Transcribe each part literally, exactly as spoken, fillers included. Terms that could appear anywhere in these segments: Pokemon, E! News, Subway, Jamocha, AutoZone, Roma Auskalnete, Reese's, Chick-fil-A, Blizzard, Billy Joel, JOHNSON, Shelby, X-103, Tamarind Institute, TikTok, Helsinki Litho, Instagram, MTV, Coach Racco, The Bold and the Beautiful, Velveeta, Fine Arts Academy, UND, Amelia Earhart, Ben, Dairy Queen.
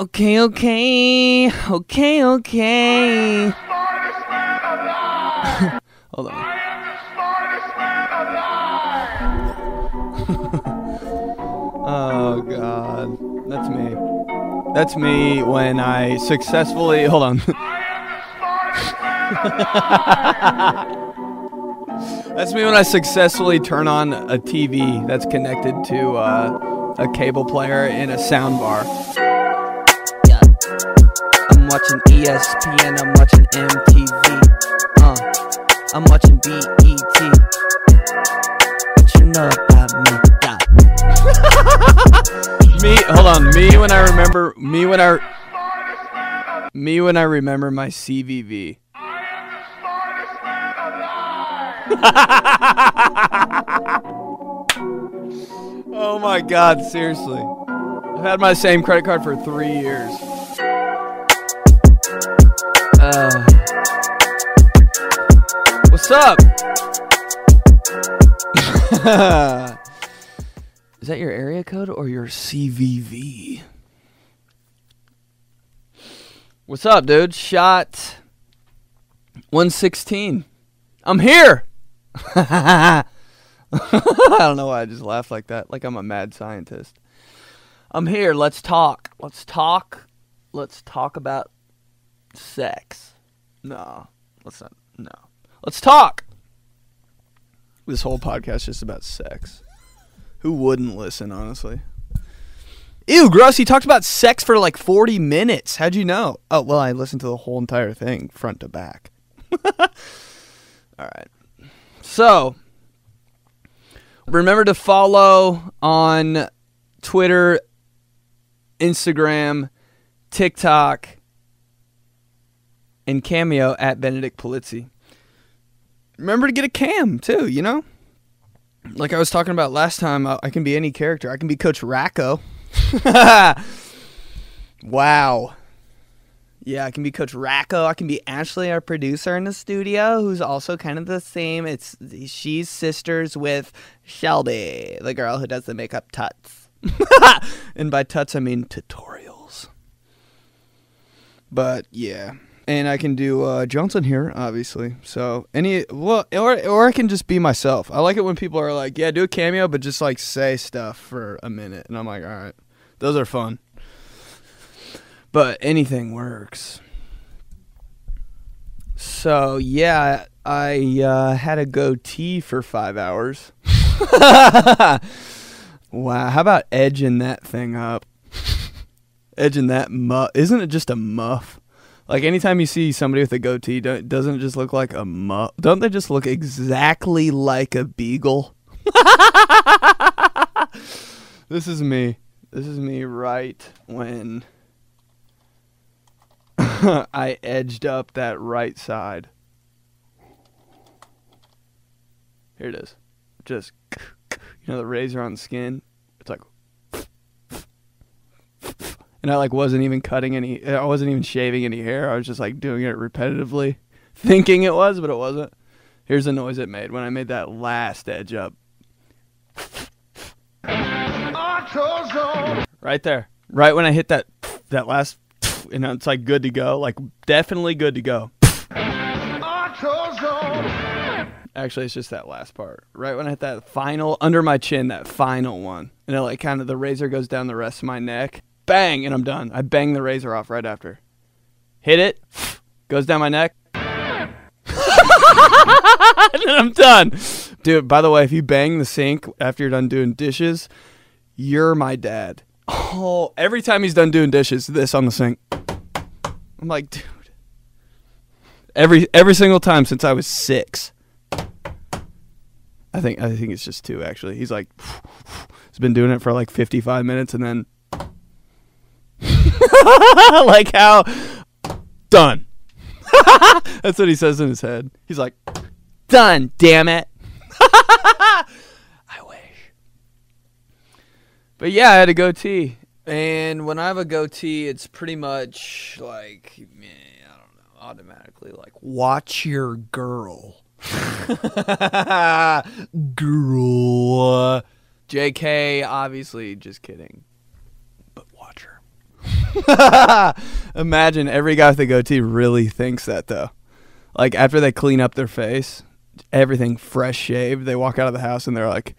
Okay, okay, okay, okay. Hold on. I am the smartest man alive. Oh God, that's me. That's me when I successfully. Hold on. I am the smartest man alive. That's me when I successfully turn on a T V that's connected to uh, a cable player and a sound bar. I'm watching E S P N, I'm watching M T V, uh, I'm watching B E T, what you know about me, God. Me, hold on, me when I remember, me when I, me when I remember my C V V. I am the smartest man alive. Oh my God, seriously. I've had my same credit card for three years. Uh, what's up? Is that your area code or your C V V? What's up, dude? Shot one sixteen. I'm here! I don't know why I just laughed like that. Like I'm a mad scientist. I'm here. Let's talk. Let's talk. Let's talk about... sex. No. Let's not. No. Let's talk. This whole podcast is just about sex. Who wouldn't listen, honestly? Ew, gross. He talked about sex for like forty minutes. How'd you know? Oh, well, I listened to the whole entire thing, front to back. All right. So, remember to follow on Twitter, Instagram, TikTok, and Cameo at Benedict Polizzi. Remember to get a cam, too, you know? Like I was talking about last time, I, I can be any character. I can be Coach Racco. Wow. Yeah, I can be Coach Racco. I can be Ashley, our producer in the studio, who's also kind of the same. It's she's sisters with Shelby, the girl who does the makeup tuts. And by tuts, I mean tutorials. But, yeah. And I can do uh, Johnson here, obviously. So any well, or or I can just be myself. I like it when people are like, "Yeah, do a cameo, but just like say stuff for a minute." And I'm like, "All right, those are fun." But anything works. So yeah, I uh, had a goatee for five hours. Wow, how about edging that thing up? Edging that muff. Isn't it just a muff? Like, anytime you see somebody with a goatee, don't, doesn't it just look like a muff? Don't they just look exactly like a beagle? This is me. This is me right when I edged up that right side. Here it is. Just, you know, the razor on the skin? It's like... And I, like, wasn't even cutting any... I wasn't even shaving any hair. I was just, like, doing it repetitively. Thinking it was, but it wasn't. Here's the noise it made when I made that last edge up. Right there. Right when I hit that... That last... And it's, like, good to go. Like, definitely good to go. Actually, it's just that last part. Right when I hit that final... Under my chin, that final one. And it, like, kind of... The razor goes down the rest of my neck. Bang, and I'm done. I bang the razor off right after. Hit it. Goes down my neck. And then I'm done. Dude, by the way, if you bang the sink after you're done doing dishes, you're my dad. Oh, every time he's done doing dishes, this on the sink. I'm like, dude. Every every single time since I was six. I think I think it's just two, actually. He's like, he's been doing it for like fifty-five minutes, and then like how done. That's what he says in his head. He's like, done, damn it. I wish. But yeah, I had a goatee. And when I have a goatee, it's pretty much like, meh, I don't know, automatically like, watch your girl. Girl. J K, obviously, just kidding. But watch her. Imagine every guy with a goatee really thinks that, though. Like, after they clean up their face, everything fresh shaved, they walk out of the house and they're like,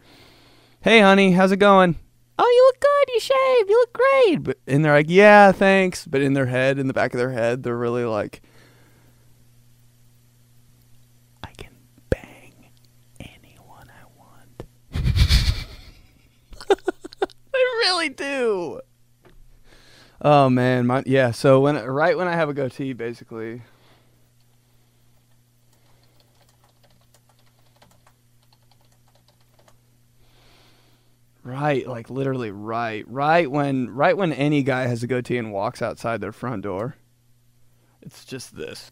hey, honey, how's it going? Oh, you look good. You shaved. You look great. But, and they're like, yeah, thanks. But in their head, in the back of their head, they're really like, I can bang anyone I want. They really do. Oh, man. My, yeah, so when right when I have a goatee, basically... Right, like literally right. Right when right when any guy has a goatee and walks outside their front door, it's just this.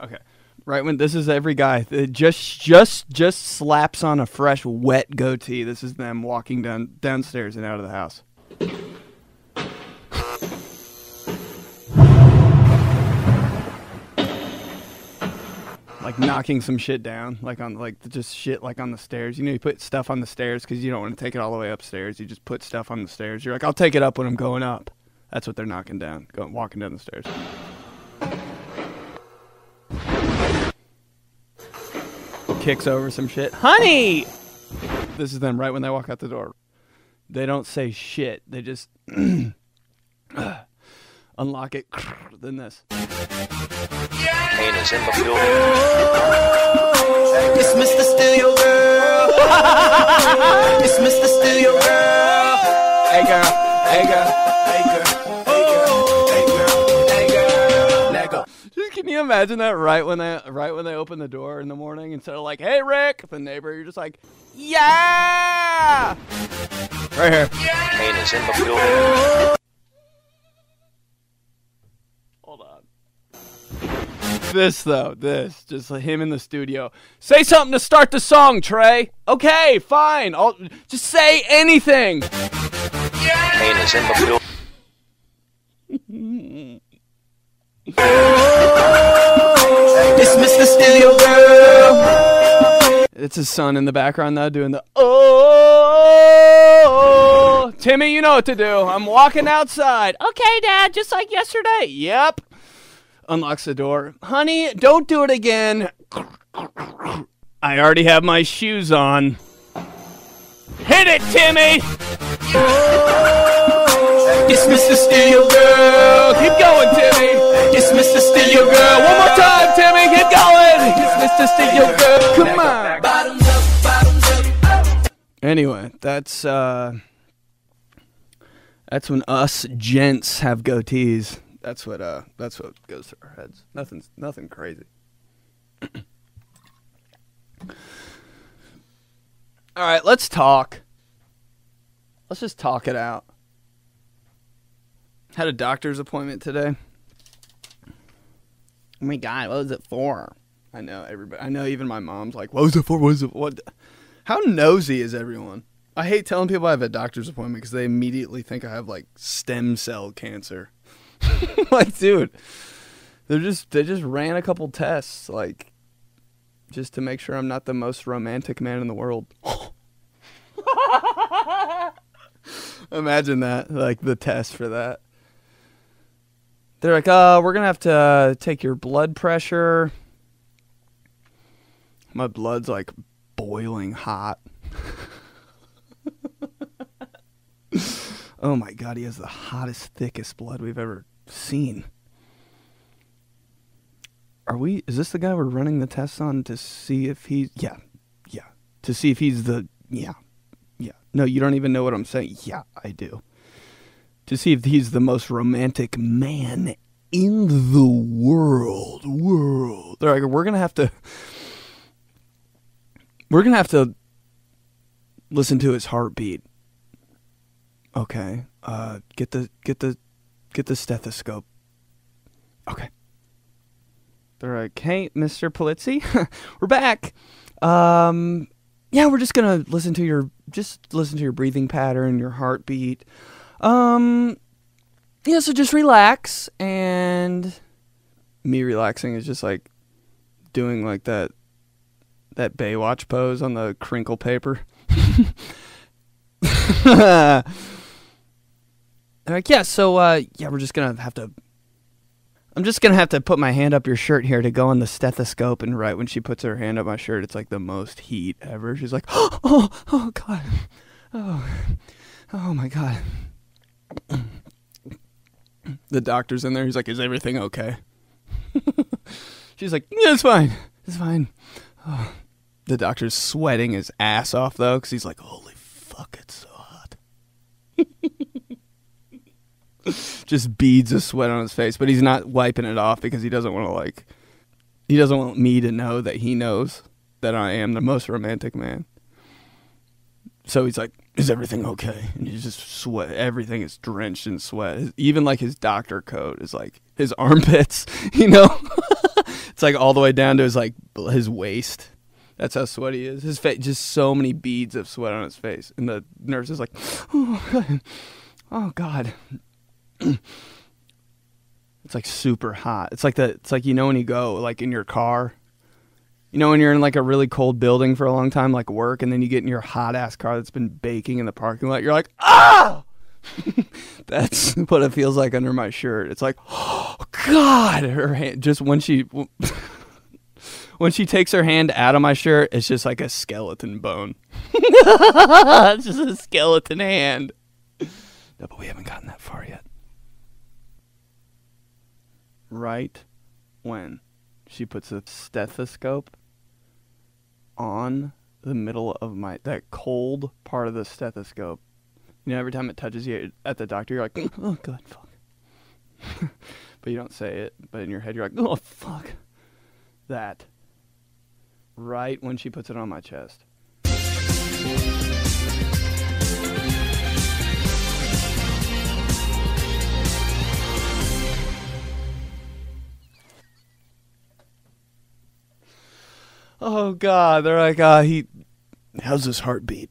Okay. Right when this is every guy it just just just slaps on a fresh wet goatee. This is them walking down downstairs and out of the house. Like knocking some shit down, like on like just shit like on the stairs. You know, you put stuff on the stairs because you don't want to take it all the way upstairs. You just put stuff on the stairs. You're like, I'll take it up when I'm going up. That's what they're knocking down, going walking down the stairs. Kicks over some shit. Honey! This is them right when they walk out the door. They don't say shit. They just unlock it. Then this. Pain is in the building. It's Mister Steal Your Girl. It's Mister Steal Your Girl. Hey girl, hey girl, hey girl, hey girl, hey girl, hey girl. Let go. Just can you imagine that right when they right when they open the door in the morning instead of like, hey Rick, the neighbor, you're just like, yeah, right here. Yeah. Pain is in the building. Hold on. This, though, this, just him in the studio. Say something to start the song, Trey. Okay, fine. I'll just say anything. Yeah. It's his son in the background, though, doing the oh. Timmy, you know what to do. I'm walking outside. Okay, Dad, just like yesterday. Yep. Unlocks the door. Honey, don't do it again. I already have my shoes on. Hit it, Timmy! Oh, it's Mister Steal Your Girl. Keep going, Timmy. It's Mister Steal Your Girl. One more time, Timmy. Keep going. It's Mister Steal Your Girl. Come on. Bottoms up, bottoms up. Anyway, that's uh, that's when us gents have goatees. That's what uh that's what goes through our heads. Nothing's nothing crazy. All right, let's talk. Let's just talk it out. Had a doctor's appointment today. Oh my god, what was it for? I know everybody. I know even my mom's like, "What was it for? What was it what?" How nosy is everyone? I hate telling people I have a doctor's appointment cuz they immediately think I have like stem cell cancer. Like, dude, they're just they just ran a couple tests, like, just to make sure I'm not the most romantic man in the world. Imagine that, like the test for that. They're like, "Uh, we're gonna have to uh, take your blood pressure." My blood's like boiling hot. Oh my god, he has the hottest, thickest blood we've ever seen. Are we, is this the guy we're running the tests on to see if he's, yeah, yeah, to see if he's the, yeah, yeah. No, you don't even know what I'm saying. Yeah, I do. To see if he's the most romantic man in the world, world. They're like, we're going to have to, we're going to have to listen to his heartbeat. Okay. Uh, get the get the get the stethoscope. Okay. They're like, "Hey, Mister Polizzi, we're back. Um, yeah, we're just gonna listen to your just listen to your breathing pattern, your heartbeat. Um, yeah, so just relax." And me relaxing is just like, doing like that that Baywatch pose on the crinkle paper. They're like, yeah, so uh, yeah, we're just gonna have to. I'm just gonna have to put my hand up your shirt here to go on the stethoscope, and right when she puts her hand up my shirt, it's like the most heat ever. She's like, oh, oh, oh God, oh, oh my God. The doctor's in there. He's like, is everything okay? She's like, yeah, it's fine, it's fine. Oh. The doctor's sweating his ass off though, because he's like, holy fuck, it's so hot. Just beads of sweat on his face, but he's not wiping it off because he doesn't want to, like, he doesn't want me to know that he knows that I am the most romantic man. So he's like, is everything okay? And you just sweat. Everything is drenched in sweat. Even like his doctor coat is like his armpits, you know? It's like all the way down to his like his waist. That's how sweaty he is. His face, just so many beads of sweat on his face. And the nurse is like, oh God. Oh God. It's like super hot. It's like the it's like you know when you go like in your car. You know when you're in like a really cold building for a long time, like work, and then you get in your hot ass car that's been baking in the parking lot, you're like, ah! That's what it feels like under my shirt. It's like, oh God, her hand, just when she when she takes her hand out of my shirt, it's just like a skeleton bone. It's just a skeleton hand. No, but we haven't gotten that far yet. Right when she puts a stethoscope on the middle of my, that cold part of the stethoscope. You know, every time it touches you at the doctor, you're like, oh God, fuck. But you don't say it, but in your head, you're like, oh fuck. That. Right when she puts it on my chest. Oh God, they're like, uh, he, how's his heartbeat?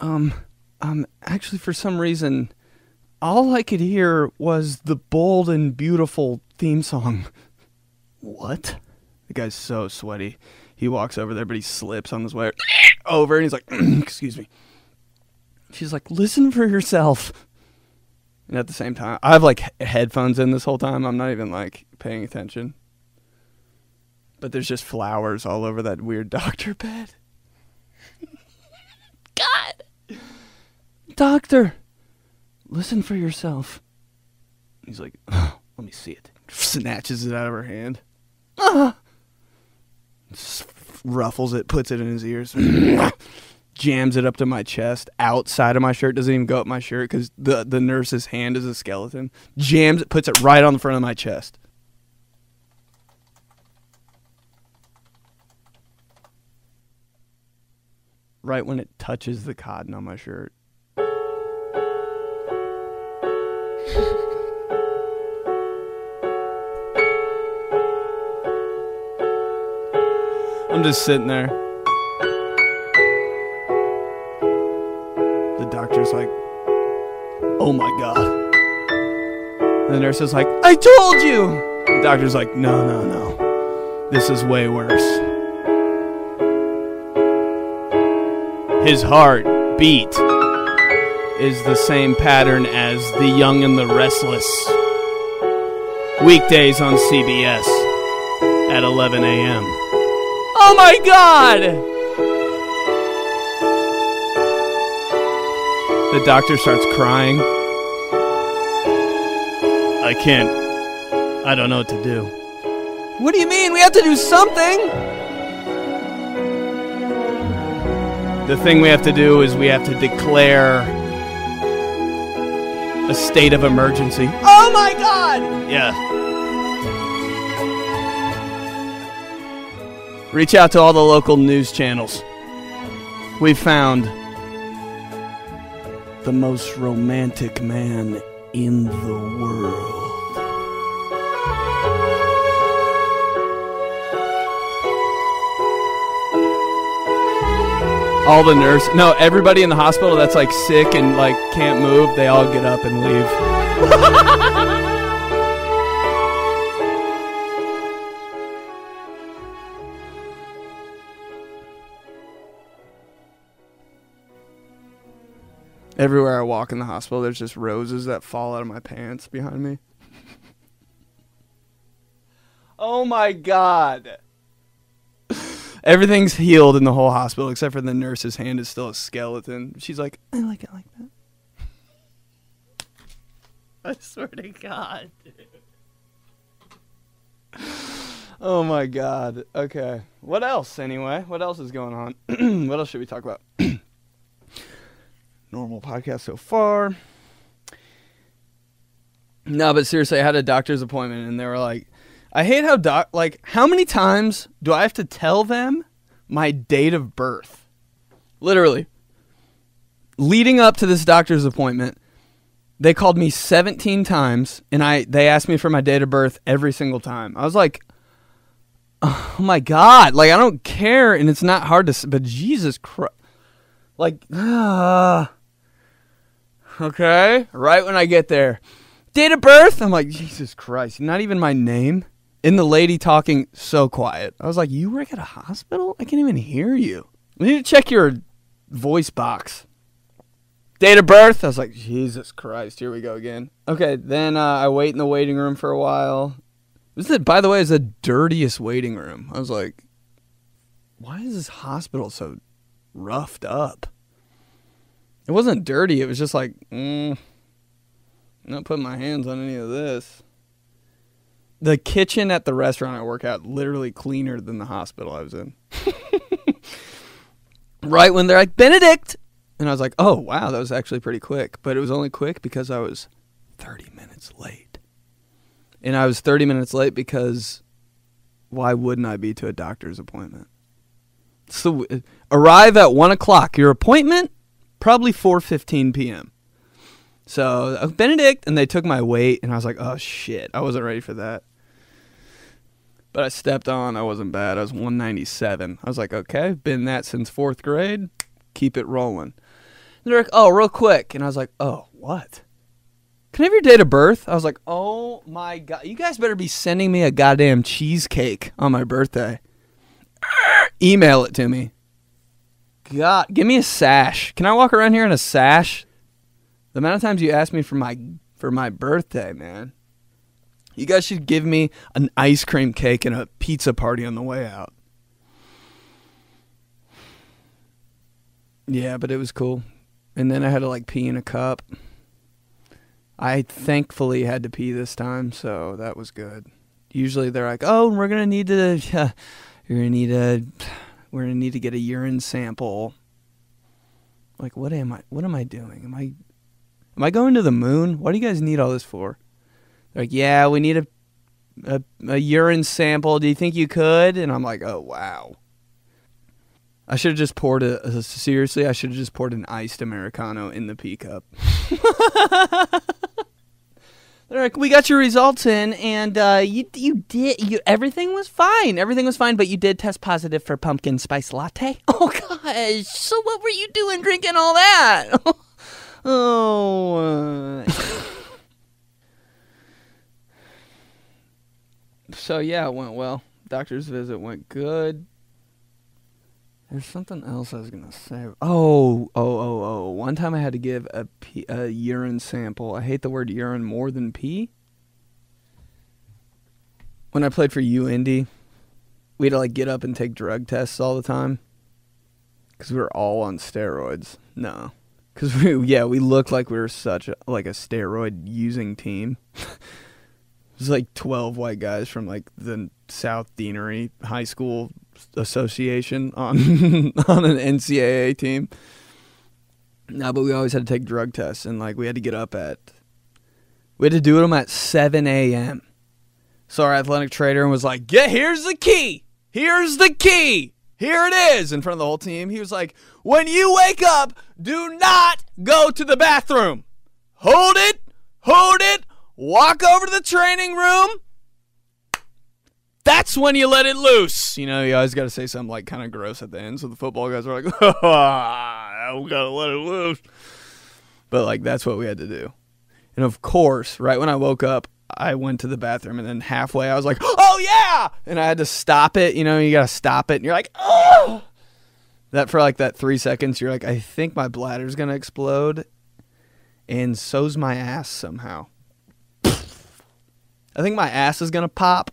Um, um, actually for some reason, all I could hear was the Bold and Beautiful theme song. What? The guy's so sweaty. He walks over there, but he slips on his way over and he's like, excuse me. She's like, listen for yourself. And at the same time, I have like headphones in this whole time. I'm not even like paying attention. But there's just flowers all over that weird doctor bed. God! Doctor! Listen for yourself. He's like, oh, let me see it. Snatches it out of her hand. Ah! Ruffles it, puts it in his ears. Jams it up to my chest, outside of my shirt. Doesn't even go up my shirt because the, the nurse's hand is a skeleton. Jams it, puts it right on the front of my chest. Right when it touches the cotton on my shirt. I'm just sitting there. The doctor's like, oh my God. And the nurse is like, I told you! The doctor's like, no, no, no. This is way worse. His heart beat is the same pattern as The Young and the Restless. Weekdays on C B S at eleven a m Oh my God! The doctor starts crying. I can't. I don't know what to do. What do you mean? We have to do something! The thing we have to do is we have to declare a state of emergency. Oh my God! Yeah. Reach out to all the local news channels. We found the most romantic man in the world. All the nurse, no, everybody in the hospital that's like sick and like can't move, they all get up and leave. Everywhere I walk in the hospital, there's just roses that fall out of my pants behind me. Oh my God. Everything's healed in the whole hospital, except for the nurse's hand is still a skeleton. She's like, I like it like that. I swear to God. Oh my God. Okay. What else, anyway? What else is going on? What else should we talk about? Normal podcast so far. No, but seriously, I had a doctor's appointment, and they were like, I hate how doc, like, how many times do I have to tell them my date of birth? Literally. Leading up to this doctor's appointment, they called me seventeen times, and I they asked me for my date of birth every single time. I was like, oh my God, like, I don't care, and it's not hard to, but Jesus Christ. Like, uh, okay, right when I get there, date of birth, I'm like, Jesus Christ, not even my name. And the lady talking so quiet. I was like, you work at a hospital? I can't even hear you. We need to check your voice box. Date of birth? I was like, Jesus Christ, here we go again. Okay, then uh, I wait in the waiting room for a while. This is, by the way, is the dirtiest waiting room. I was like, why is this hospital so roughed up? It wasn't dirty. It was just like, mm, I'm not putting my hands on any of this. The kitchen at the restaurant I work at, literally cleaner than the hospital I was in. Right when they're like, Benedict! And I was like, oh, wow, that was actually pretty quick. But it was only quick because I was thirty minutes late. And I was thirty minutes late because why wouldn't I be to a doctor's appointment? So arrive at one o'clock. Your appointment, probably four fifteen p.m. So, uh, Benedict, and they took my weight, and I was like, oh, shit. I wasn't ready for that. But I stepped on. I wasn't bad. I was one ninety-seven. I was like, okay, been that since fourth grade. Keep it rolling. And they're like, oh, real quick. And I was like, oh, what? Can I have your date of birth? I was like, oh, my God. You guys better be sending me a goddamn cheesecake on my birthday. Email it to me. God, give me a sash. Can I walk around here in a sash? The amount of times you asked me for my for my birthday, man. You guys should give me an ice cream cake and a pizza party on the way out. Yeah, but it was cool. And then I had to, like, pee in a cup. I thankfully had to pee this time, so that was good. Usually they're like, oh, we're going to need to... Yeah. You're gonna need a, we're gonna need to get a urine sample. Like, what am I? What am I doing? Am I, am I going to the moon? What do you guys need all this for? They're like, yeah, we need a, a, a urine sample. Do you think you could? And I'm like, oh wow. I should have just poured a, a. Seriously, I should have just poured an iced Americano in the pee cup. They're like, we got your results in, and uh, you you did you everything was fine, everything was fine, but you did test positive for pumpkin spice latte. Oh gosh! So what were you doing drinking all that? Oh. Uh. So yeah, it went well. Doctor's visit went good. There's something else I was going to say. Oh, oh, oh, oh. One time I had to give a, pee, a urine sample. I hate the word urine more than pee. When I played for U N D, we had to, like, get up and take drug tests all the time. Because we were all on steroids. No. Because, we, yeah, we looked like we were such a, like a steroid-using team. It was like twelve white guys from, like, the South Deanery High School Association on on an N C A A team. No, but we always had to take drug tests, and like we had to get up at, we had to do them at seven a.m. So our athletic trainer was like, yeah, here's the key, here's the key, here it is, in front of the whole team. He was like, when you wake up, do not go to the bathroom. Hold it, hold it, walk over to the training room. That's when you let it loose. You know, you always got to say something, like, kind of gross at the end. So the football guys are like, oh, I got to let it loose. But, like, that's what we had to do. And, of course, right when I woke up, I went to the bathroom. And then halfway, I was like, oh, yeah. And I had to stop it. You know, you got to stop it. And you're like, oh. That for, like, that three seconds, you're like, I think my bladder's going to explode. and so's my ass somehow. I think my ass is gonna pop.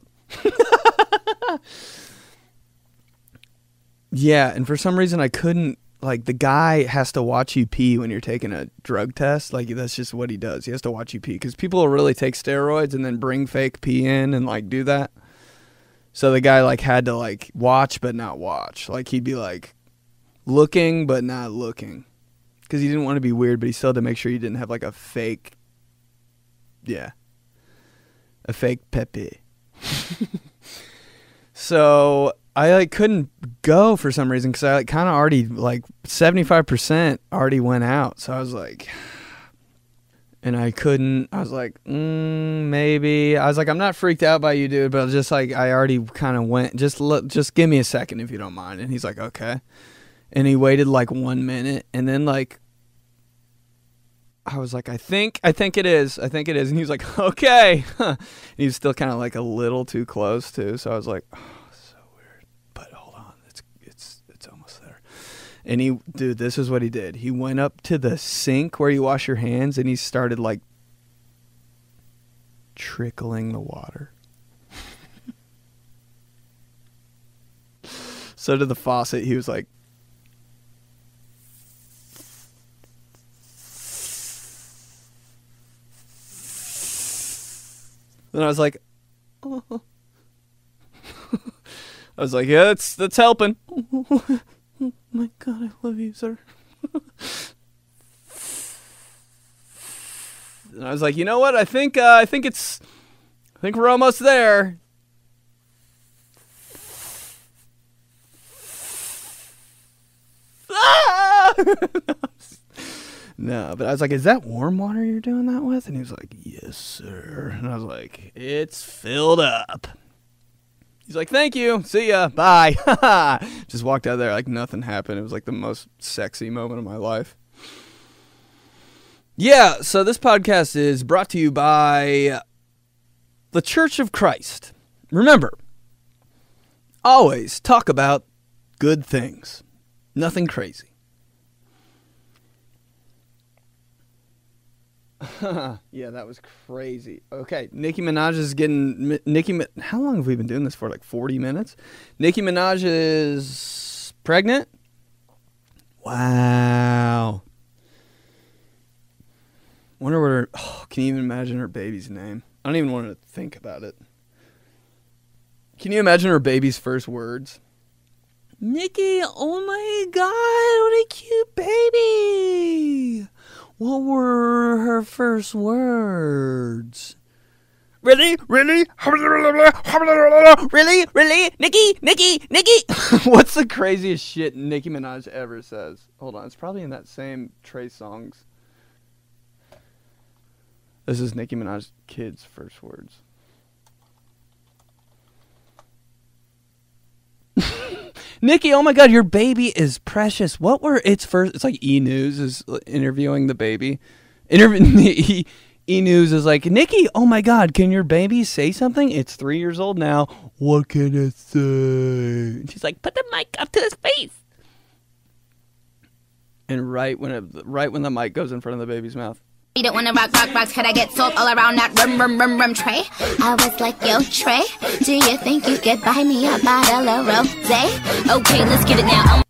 Yeah, and for some reason I couldn't, like, the guy has to watch you pee when you're taking a drug test. Like, that's just what he does. He has to watch you pee because people will really take steroids and then bring fake pee in and, like, do that. So the guy, like, had to, like, watch but not watch. Like, he'd be, like, looking but not looking because he didn't want to be weird, but he still had to make sure he didn't have, like, a fake, yeah, a fake pepe. So I, like, couldn't go for some reason because I, like, kind of already, like, seventy-five percent already went out. So I was like, and I couldn't, I was like, mm, maybe. I was like, I'm not freaked out by you, dude, but I was just like, I already kind of went, just look, just give me a second if you don't mind. And he's like, okay. And he waited like one minute. And then, like, I was like, I think, I think it is. I think it is. And he was like, okay. And he was still kind of, like, a little too close too. So I was like, and he, dude, this is what he did. He went up to the sink where you wash your hands, and he started, like, trickling the water. So to the faucet, he was like, then I was like, oh. I was like, yeah, that's that's helping. Oh my God, I love you, sir. And I was like, you know what? I think, uh, I think it's, I think we're almost there. Ah! No, but I was like, is that warm water you're doing that with? And he was like, yes, sir. And I was like, it's filled up. He's like, thank you. See ya. Bye. Just walked out of there like nothing happened. It was like the most sexy moment of my life. Yeah, so this podcast is brought to you by the Church of Christ. Remember, always talk about good things. Nothing crazy. Yeah, that was crazy. Okay, Nicki Minaj is getting Nicki. How long have we been doing this for? Like forty minutes. Nicki Minaj is pregnant. Wow. Wonder what her. Oh, can you even imagine her baby's name? I don't even want to think about it. Can you imagine her baby's first words? Nicki, oh my God, what a cute baby. What were her first words? Really? Really? Really? Really? Nicki? Nicki? Nicki? What's the craziest shit Nicki Minaj ever says? Hold on, it's probably in that same Trey Songz. This is Nicki Minaj's kid's first words. Nicki, oh my God, your baby is precious. What were its first? It's like E! News is interviewing the baby. Interview E! News is like, Nicki, oh my God, can your baby say something? It's three years old now. What can it say? And she's like, put the mic up to his face. And right when it, right when the mic goes in front of the baby's mouth. You don't wanna rock, rock, rock, could I get sold all around that rum, rum, rum, rum, Trey? I was like, yo, Trey, do you think you could buy me a bottle of rosé? Okay, let's get it now.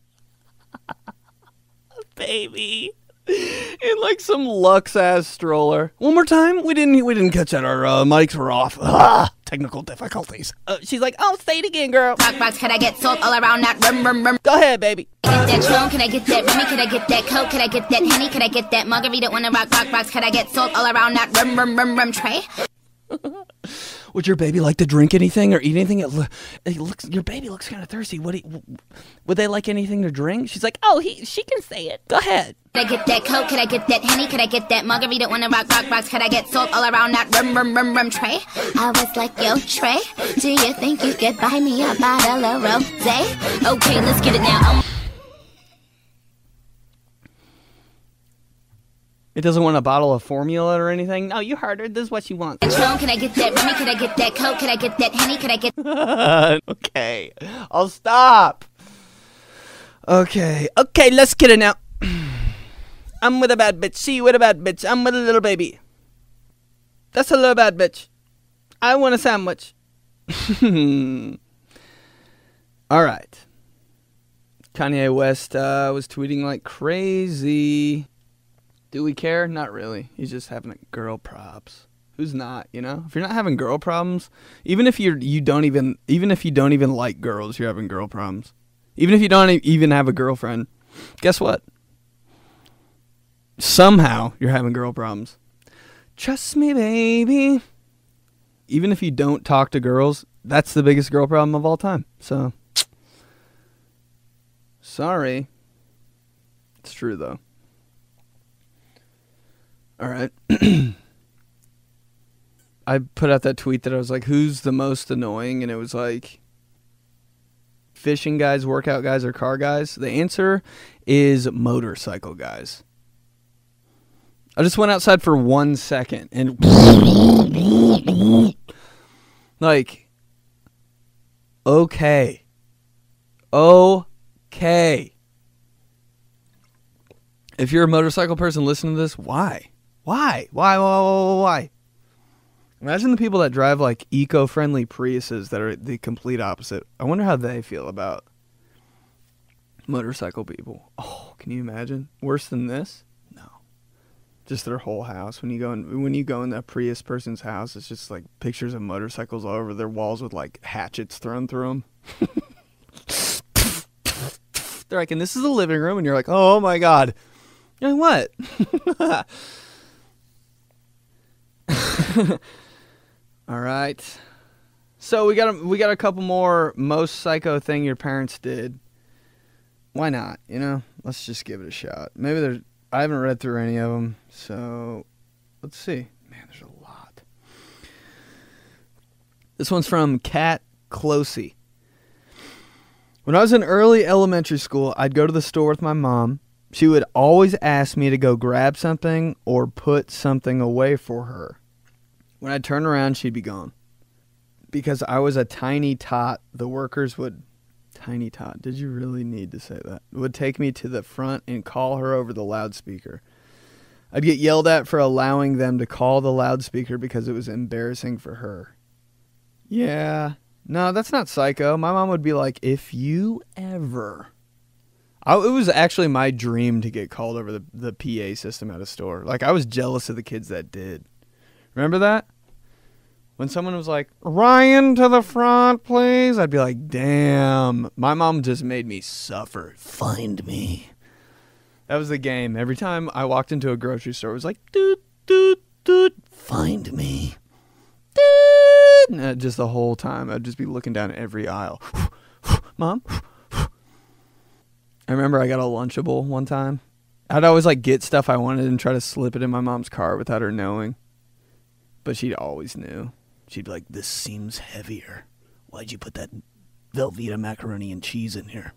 Baby. In like some luxe-ass stroller. One more time? We didn't we didn't catch that. Our uh, mics were off. Ah, technical difficulties. Uh, she's like, oh, say it again, girl. Rock, rock, could I get sold all around that rum, rum, rum? Go ahead, baby. Can I get that Tron? Can I get that Remy? Can I get that Coke? Can I get that Henny? Can I get that Margarita? Wanna rock, rock, rocks? Can I get sold all around that rum, rum, rum, rum tray? Would your baby like to drink anything or eat anything? It, lo- it looks. Your baby looks kind of thirsty. Would he? Would they like anything to drink? She's like, oh, he. She can say it. Go ahead. Can I get that Coke? Can I get that Henny? Can I get that Margarita? Wanna rock, rock, rocks? Can I get sold all around that rum, rum, rum, rum tray? I was like, yo, Trey, do you think you could buy me a bottle of rosé? Okay, let's get it now. I'm- It doesn't want a bottle of formula or anything. No, you heard her. This is what she wants. Can I get that Remy? Can I get that Coke? Can I get that Henny? Can I get... Okay. I'll stop. Okay. Okay, let's get it now. I'm with a bad bitch. See, with a bad bitch. I'm with a little baby. That's a little bad bitch. I want a sandwich. All right. Kanye West uh, was tweeting like crazy. Do we care? Not really. He's just having like, girl props. Who's not, you know? If you're not having girl problems, even if you're you don't even even if you don't even like girls, you're having girl problems. Even if you don't even have a girlfriend, guess what? Somehow you're having girl problems. Trust me, baby. Even if you don't talk to girls, that's the biggest girl problem of all time. So, sorry. It's true, though. All right. I put out that tweet that I was like, who's the most annoying? And it was like, fishing guys, workout guys, or car guys. The answer is motorcycle guys. I just went outside for one second and like, okay. Okay. If you're a motorcycle person listening to this, why? Why? Why? Why? Why? Why? Imagine the people that drive like eco-friendly Priuses that are the complete opposite. I wonder how they feel about motorcycle people. Oh, can you imagine? Worse than this? No. Just their whole house. When you go in, when you go in that Prius person's house, it's just like pictures of motorcycles all over their walls with like hatchets thrown through them. They're like, and this is the living room, and you're like, oh my god. And what? All right, so we got a, we got a couple more most psycho thing your parents did. Why not? You know, let's just give it a shot. Maybe there's I haven't read through any of them, so let's see. Man, there's a lot. This one's from Cat Closey. When I was in early elementary school, I'd go to the store with my mom. She would always ask me to go grab something or put something away for her. When I'd turn around, she'd be gone. Because I was a tiny tot, the workers would... Tiny tot, did you really need to say that? Would take me to the front and call her over the loudspeaker. I'd get yelled at for allowing them to call the loudspeaker because it was embarrassing for her. Yeah. No, that's not psycho. My mom would be like, if you ever... I, it was actually my dream to get called over the, the P A system at a store. Like, I was jealous of the kids that did. Remember that? When someone was like, Ryan to the front, please. I'd be like, damn. My mom just made me suffer. Find me. That was the game. Every time I walked into a grocery store, it was like, doot, doot, doot. Find me. Doot. And just the whole time, I'd just be looking down every aisle. Mom? I remember I got a Lunchable one time. I'd always like get stuff I wanted and try to slip it in my mom's car without her knowing. But she always knew. She'd be like, this seems heavier. Why'd you put that Velveeta macaroni and cheese in here?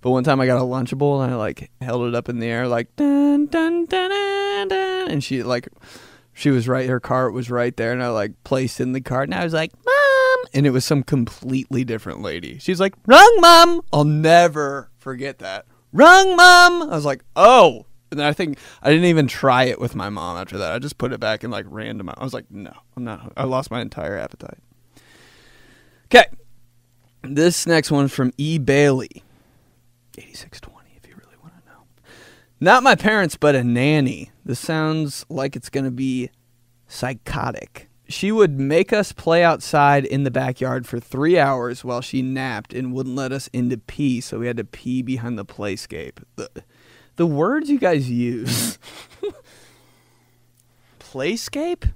But one time I got a Lunchable and I like held it up in the air like dun dun dun dun, dun. And she like she was right, her cart was right there, and I like placed it in the cart and I was like, Mom! And it was some completely different lady. She's like, wrong, Mom. I'll never forget that. Wrong, Mom. I was like, oh. And then I think I didn't even try it with my mom after that. I just put it back in like random. I was like, no, I'm not. I lost my entire appetite. Okay. This next one from E. Bailey. eighty-six twenty, if you really want to know. Not my parents, but a nanny. This sounds like it's going to be psychotic. She would make us play outside in the backyard for three hours while she napped and wouldn't let us in to pee, so we had to pee behind the playscape. The, the words you guys use. Playscape?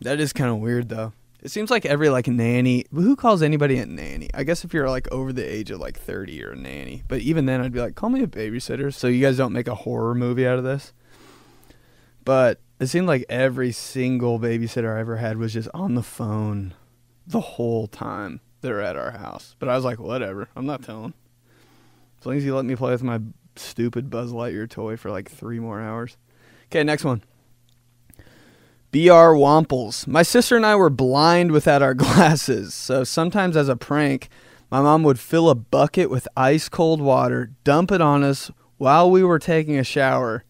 That is kind of weird, though. It seems like every, like, nanny... Who calls anybody a nanny? I guess if you're, like, over the age of, like, thirty, you're a nanny. But even then, I'd be like, call me a babysitter, so you guys don't make a horror movie out of this. But... It seemed like every single babysitter I ever had was just on the phone the whole time they were at our house. But I was like, whatever. I'm not telling. As long as you let me play with my stupid Buzz Lightyear toy for like three more hours. Okay, next one. B R Wamples. My sister and I were blind without our glasses. So sometimes as a prank, my mom would fill a bucket with ice cold water, dump it on us while we were taking a shower,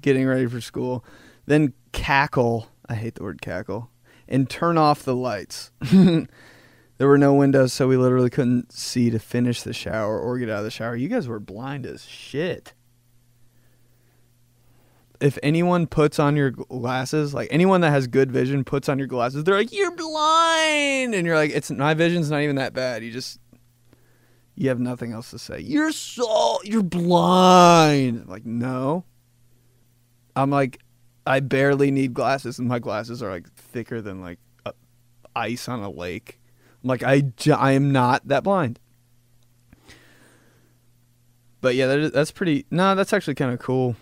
getting ready for school, then cackle. I hate the word cackle. And turn off the lights. There were no windows, so we literally couldn't see to finish the shower or get out of the shower. You guys were blind as shit. If anyone puts on your glasses, like anyone that has good vision puts on your glasses, they're like, you're blind. And you're like, it's my vision's not even that bad. You just, you have nothing else to say. You're so, you're blind. I'm like, no. I'm like, I barely need glasses. And my glasses are like thicker than like a, ice on a lake. I'm like, I, I am not that blind. But yeah, that, that's pretty, no, that's actually kind of cool.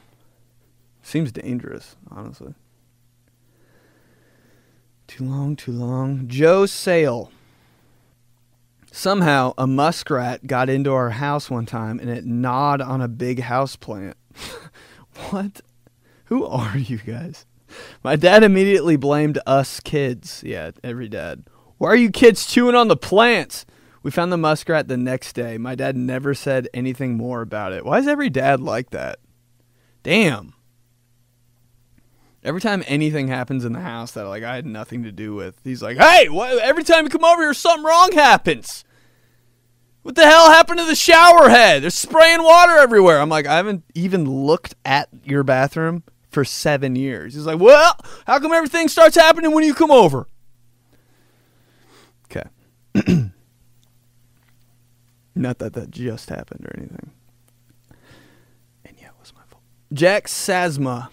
Seems dangerous, honestly. Too long, too long. Joe Sale. Somehow, a muskrat got into our house one time and it gnawed on a big house plant. What? Who are you guys? My dad immediately blamed us kids. Yeah, every dad. Why are you kids chewing on the plants? We found the muskrat the next day. My dad never said anything more about it. Why is every dad like that? Damn. Every time anything happens in the house that like I had nothing to do with, he's like, hey, what? Every time you come over here, something wrong happens. What the hell happened to the shower head? They're spraying water everywhere. I'm like, I haven't even looked at your bathroom for seven years. He's like, well, how come everything starts happening when you come over? Okay. Not that that just happened or anything. And yeah, it was my fault. Jack Sasma.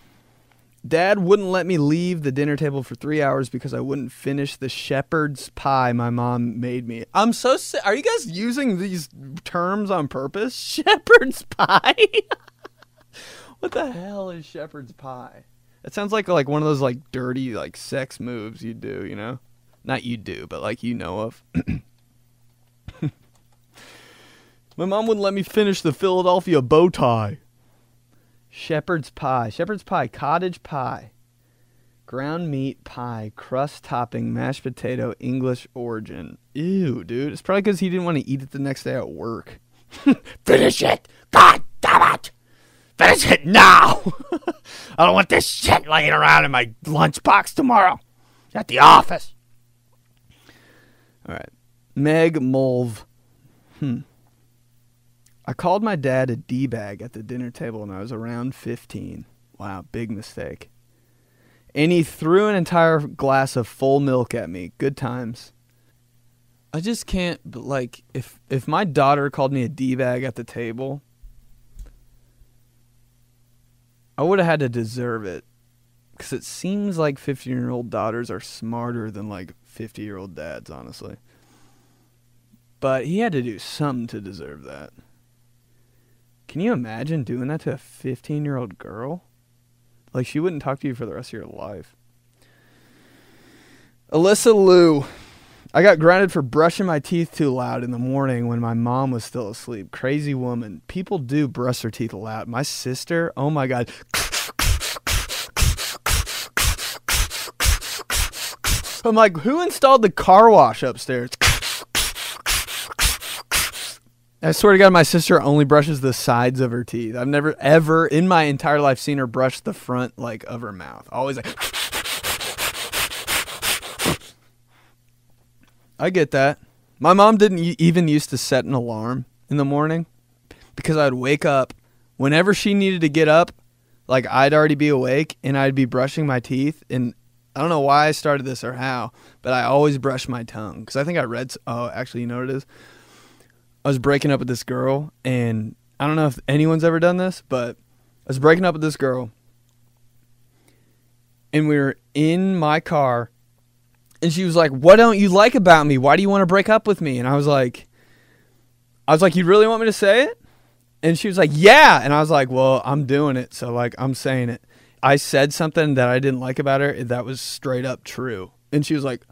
Dad wouldn't let me leave the dinner table for three hours because I wouldn't finish the shepherd's pie my mom made me. I'm so sick. Are you guys using these terms on purpose? Shepherd's pie? What the hell is shepherd's pie? It sounds like like one of those like dirty like sex moves you do, you know? Not you do, but like you know of. My mom wouldn't let me finish the Philadelphia bow tie. Shepherd's pie. Shepherd's pie. Cottage pie. Ground meat pie. Crust topping. Mashed potato. English origin. Ew, dude. It's probably because he didn't want to eat it the next day at work. Finish it. God damn it. Finish it now. I don't want this shit laying around in my lunchbox tomorrow. At the office. All right. Meg Mulv. Hmm. I called my dad a D-bag at the dinner table when I was around fifteen. Wow, big mistake. And he threw an entire glass of full milk at me. Good times. I just can't, but like, if, if my daughter called me a D-bag at the table, I would have had to deserve it. Because it seems like fifteen-year-old daughters are smarter than like fifty-year-old dads, honestly. But he had to do something to deserve that. Can you imagine doing that to a fifteen-year-old girl? Like, she wouldn't talk to you for the rest of your life. Alyssa Lou. I got grounded for brushing my teeth too loud in the morning when my mom was still asleep. Crazy woman. People do brush their teeth loud. My sister, oh my God. I'm like, who installed the car wash upstairs? I swear to God, my sister only brushes the sides of her teeth. I've never, ever in my entire life seen her brush the front, like, of her mouth. Always like... I get that. My mom didn't even used to set an alarm in the morning because I'd wake up whenever she needed to get up, like, I'd already be awake, and I'd be brushing my teeth, and I don't know why I started this or how, but I always brush my tongue because I think I read... Oh, actually, you know what it is? I was breaking up with this girl, and I don't know if anyone's ever done this, but I was breaking up with this girl, and we were in my car, and she was like, what don't you like about me? Why do you want to break up with me? And I was like, I was like, you really want me to say it? And she was like, yeah. And I was like, well, I'm doing it, so like, I'm saying it. I said something that I didn't like about her that was straight up true. And she was like,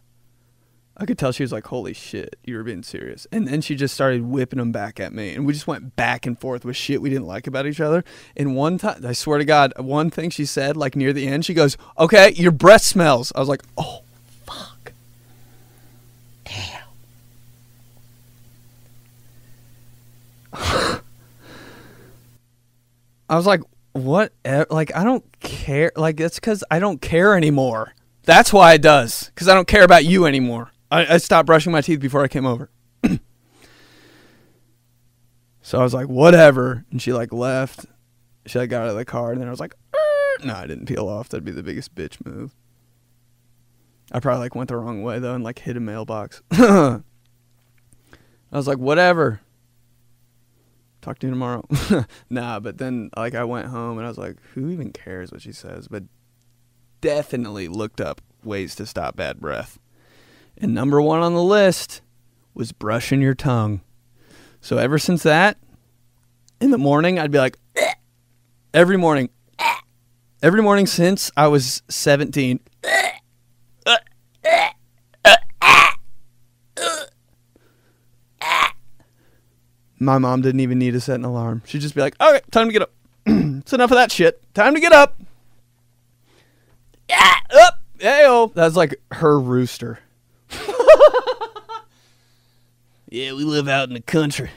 I could tell she was like, holy shit, you were being serious. And then she just started whipping them back at me. And we just went back and forth with shit we didn't like about each other. And one time, I swear to God, one thing she said, like near the end, she goes, okay, your breath smells. I was like, oh, fuck. Damn. I was like, what? Like, I don't care. Like, it's because I don't care anymore. That's why it does. Because I don't care about you anymore. I, I stopped brushing my teeth before I came over. So I was like, whatever. And she, like, left. She, like, got out of the car. And then I was like, Arr! No, I didn't peel off. That'd be the biggest bitch move. I probably, like, went the wrong way, though, and, like, hit a mailbox. I was like, whatever. Talk to you tomorrow. Nah, but then, like, I went home, and I was like, who even cares what she says? But definitely looked up ways to stop bad breath. And number one on the list was brushing your tongue. So ever since that, in the morning, I'd be like, eh! every morning, eh! every morning since I was seventeen, eh! Uh, uh, uh, uh, uh, uh. My mom didn't even need to set an alarm. She'd just be like, all right, time to get up. It's enough of that shit. Time to get up. Yeah, up. Ayo. That's like her rooster. Yeah, we live out in the country.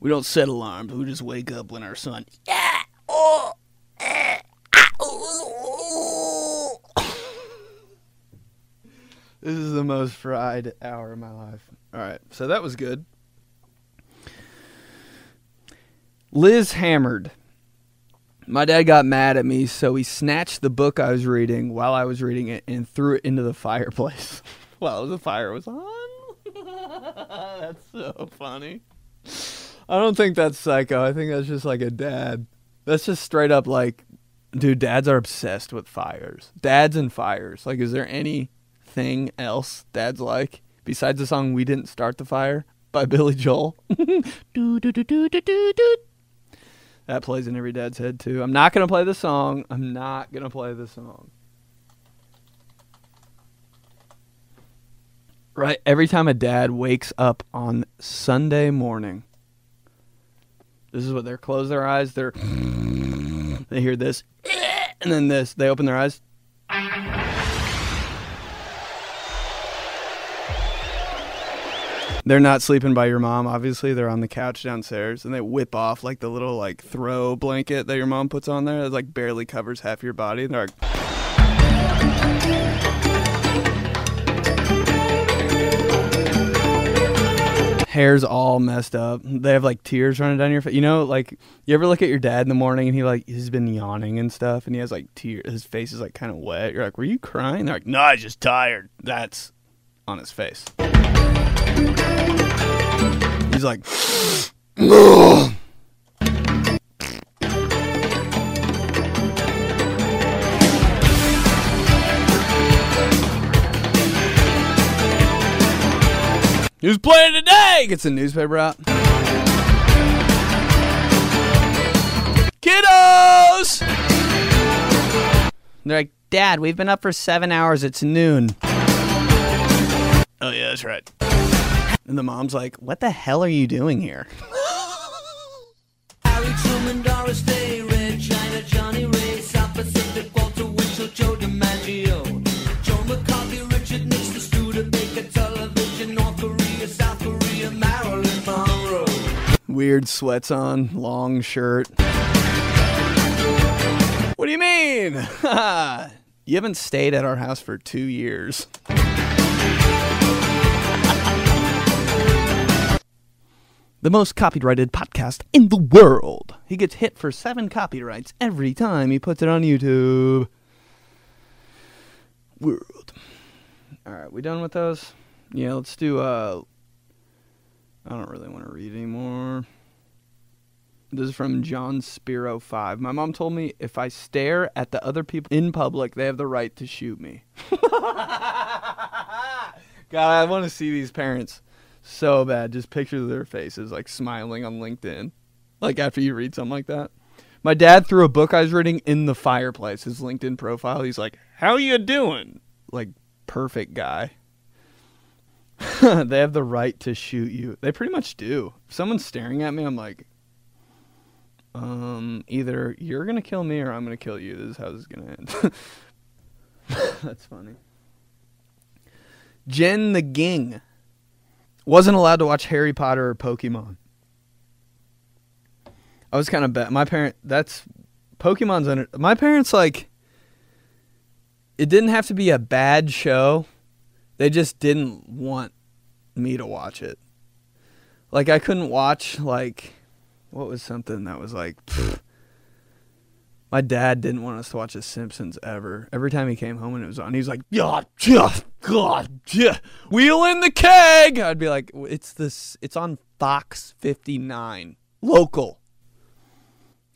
We don't set alarms. We just wake up when our son. Yeah. Oh. Eh. Ah. Oh. This is the most fried hour of my life. All right, so that was good. Liz hammered. My dad got mad at me, so he snatched the book I was reading while I was reading it and threw it into the fireplace while the fire was on. That's so funny. I don't think that's psycho. I think that's just like a dad. That's just straight up like, dude, dads are obsessed with fires. Dads and fires. Like, is there any... thing else dad's like besides the song We Didn't Start the Fire by Billy Joel? do, do, do, do, do, do. That plays in every dad's head too. I'm not gonna play the song. I'm not gonna play the song. Right, every time a dad wakes up on Sunday morning, this is what they're close their eyes, they're they hear this and then this. They open their eyes. They're not sleeping by your mom, obviously. They're on the couch downstairs, and they whip off, like, the little, like, throw blanket that your mom puts on there that, like, barely covers half your body. And they're like... Hair's all messed up. They have, like, tears running down your face. You know, like, you ever look at your dad in the morning, and he, like, he's been yawning and stuff, and he has, like, tears. His face is, like, kind of wet. You're like, were you crying? They're like, no, I was just tired. That's on his face. He's like, ugh. Who's playing today? Gets a newspaper out. Kiddos! They're like, Dad, we've been up for seven hours. It's noon. Oh, yeah, that's right. And the mom's like, what the hell are you doing here? Weird sweats on, long shirt. What do you mean? You haven't stayed at our house for two years. The most copyrighted podcast in the world. He gets hit for seven copyrights every time he puts it on YouTube. World. Alright, we done with those? Yeah, let's do, uh... I don't really want to read anymore. This is from John Spiro five. My mom told me if I stare at the other people in public, they have the right to shoot me. God, I want to see these parents. So bad. Just picture their faces, like, smiling on LinkedIn. Like, after you read something like that. My dad threw a book I was reading in the fireplace. His LinkedIn profile. He's like, how you doing? Like, perfect guy. They have the right to shoot you. They pretty much do. If someone's staring at me, I'm like, um, either you're going to kill me or I'm going to kill you. This is how this is going to end. That's funny. Jen the Ging. Wasn't allowed to watch Harry Potter or Pokemon. I was kind of bad. My parent, that's Pokemon's under. My parents, like, it didn't have to be a bad show. They just didn't want me to watch it. Like, I couldn't watch, like, what was something that was like, pfft. My dad didn't want us to watch The Simpsons ever. Every time he came home and it was on, he was like, God, God, wheel in the keg. I'd be like, it's this, it's on Fox fifty-nine, local.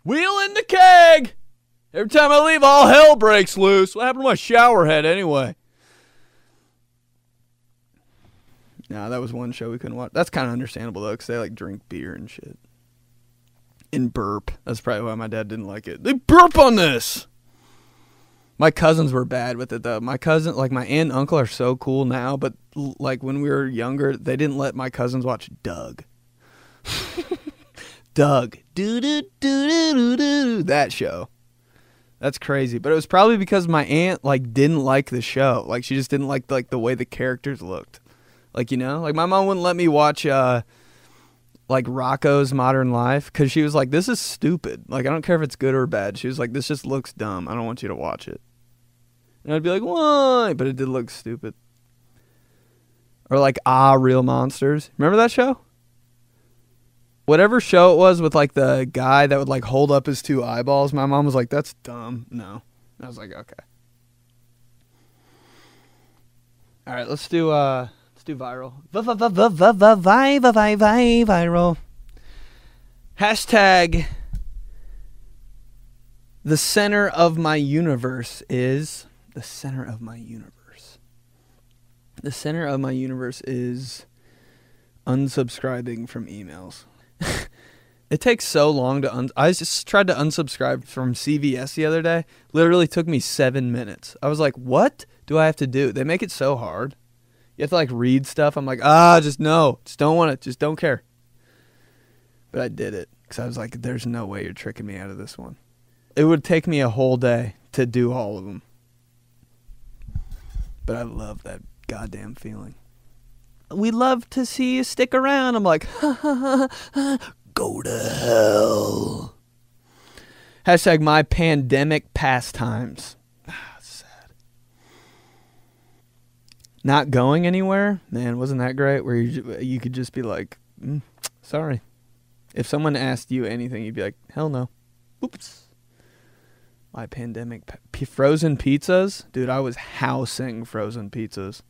Wheel in the keg. Every time I leave, all hell breaks loose. What happened to my shower head anyway? Nah, that was one show we couldn't watch. That's kind of understandable, though, because they, like, drink beer and shit. And burp. That's probably why my dad didn't like it. They burp on this! My cousins were bad with it, though. My cousin, like, my aunt and uncle are so cool now, but, like, when we were younger, they didn't let my cousins watch Doug. Doug. Do-do-do-do-do-do. That show. That's crazy. But it was probably because my aunt, like, didn't like the show. Like, she just didn't like, like, the way the characters looked. Like, you know? Like, my mom wouldn't let me watch, uh... like Rocco's Modern Life, because she was like, this is stupid. Like, I don't care if it's good or bad. She was like, this just looks dumb. I don't want you to watch it. And I'd be like, why? But it did look stupid. Or like Aaahh!!! Real Monsters. Remember that show? Whatever show it was with like the guy that would like hold up his two eyeballs, my mom was like, that's dumb. No. I was like, okay. All right, let's do... uh Let's do viral. Viral. Hashtag the center of my universe is the center of my universe. The center of my universe is unsubscribing from emails. It takes so long to un... I just tried to unsubscribe from C B S the other day. Literally took me seven minutes. I was like, what do I have to do? They make it so hard. You have to, like, read stuff. I'm like, ah, just no. Just don't want it. Just don't care. But I did it because I was like, there's no way you're tricking me out of this one. It would take me a whole day to do all of them. But I love that goddamn feeling. We love to see you stick around. I'm like, ha, ha, ha, ha. Go to hell. Hashtag my pandemic pastimes. Not going anywhere, man, wasn't that great? Where you, you could just be like, mm, sorry. If someone asked you anything, you'd be like, hell no. Oops. My pandemic. P frozen pizzas? Dude, I was housing frozen pizzas.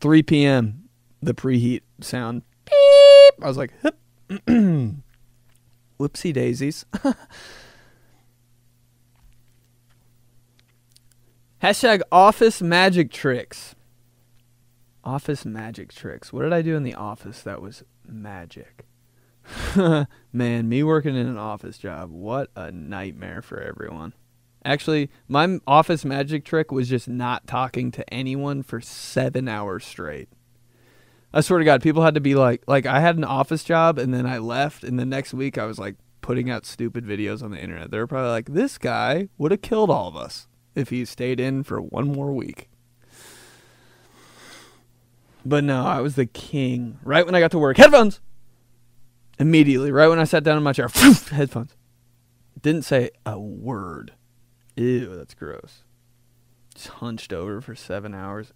three p m, the preheat sound. Beep. I was like, whoopsie daisies. Hashtag office magic tricks. Office magic tricks. What did I do in the office that was magic? Man, me working in an office job, what a nightmare for everyone. Actually, my office magic trick was just not talking to anyone for seven hours straight. I swear to God, people had to be like, like I had an office job and then I left, and the next week I was like putting out stupid videos on the internet. They were probably like, this guy would have killed all of us if he stayed in for one more week. But no, I was the king. Right when I got to work, headphones! Immediately, right when I sat down in my chair, headphones. Didn't say a word. Ew, that's gross. Just hunched over for seven hours.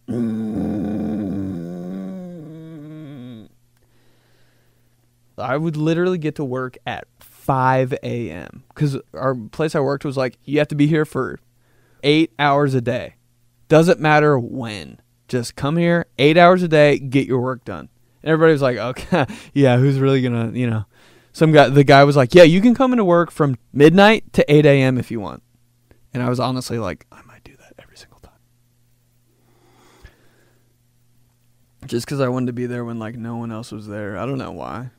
I would literally get to work at five a m because our place I worked was like, you have to be here for eight hours a day. Doesn't matter when. Just come here, eight hours a day, get your work done. And everybody was like, okay, yeah, who's really going to, you know. Some guy, the guy was like, yeah, you can come into work from midnight to eight a m if you want. And I was honestly like, I might do that every single time. Just because I wanted to be there when, like, no one else was there. I don't know why.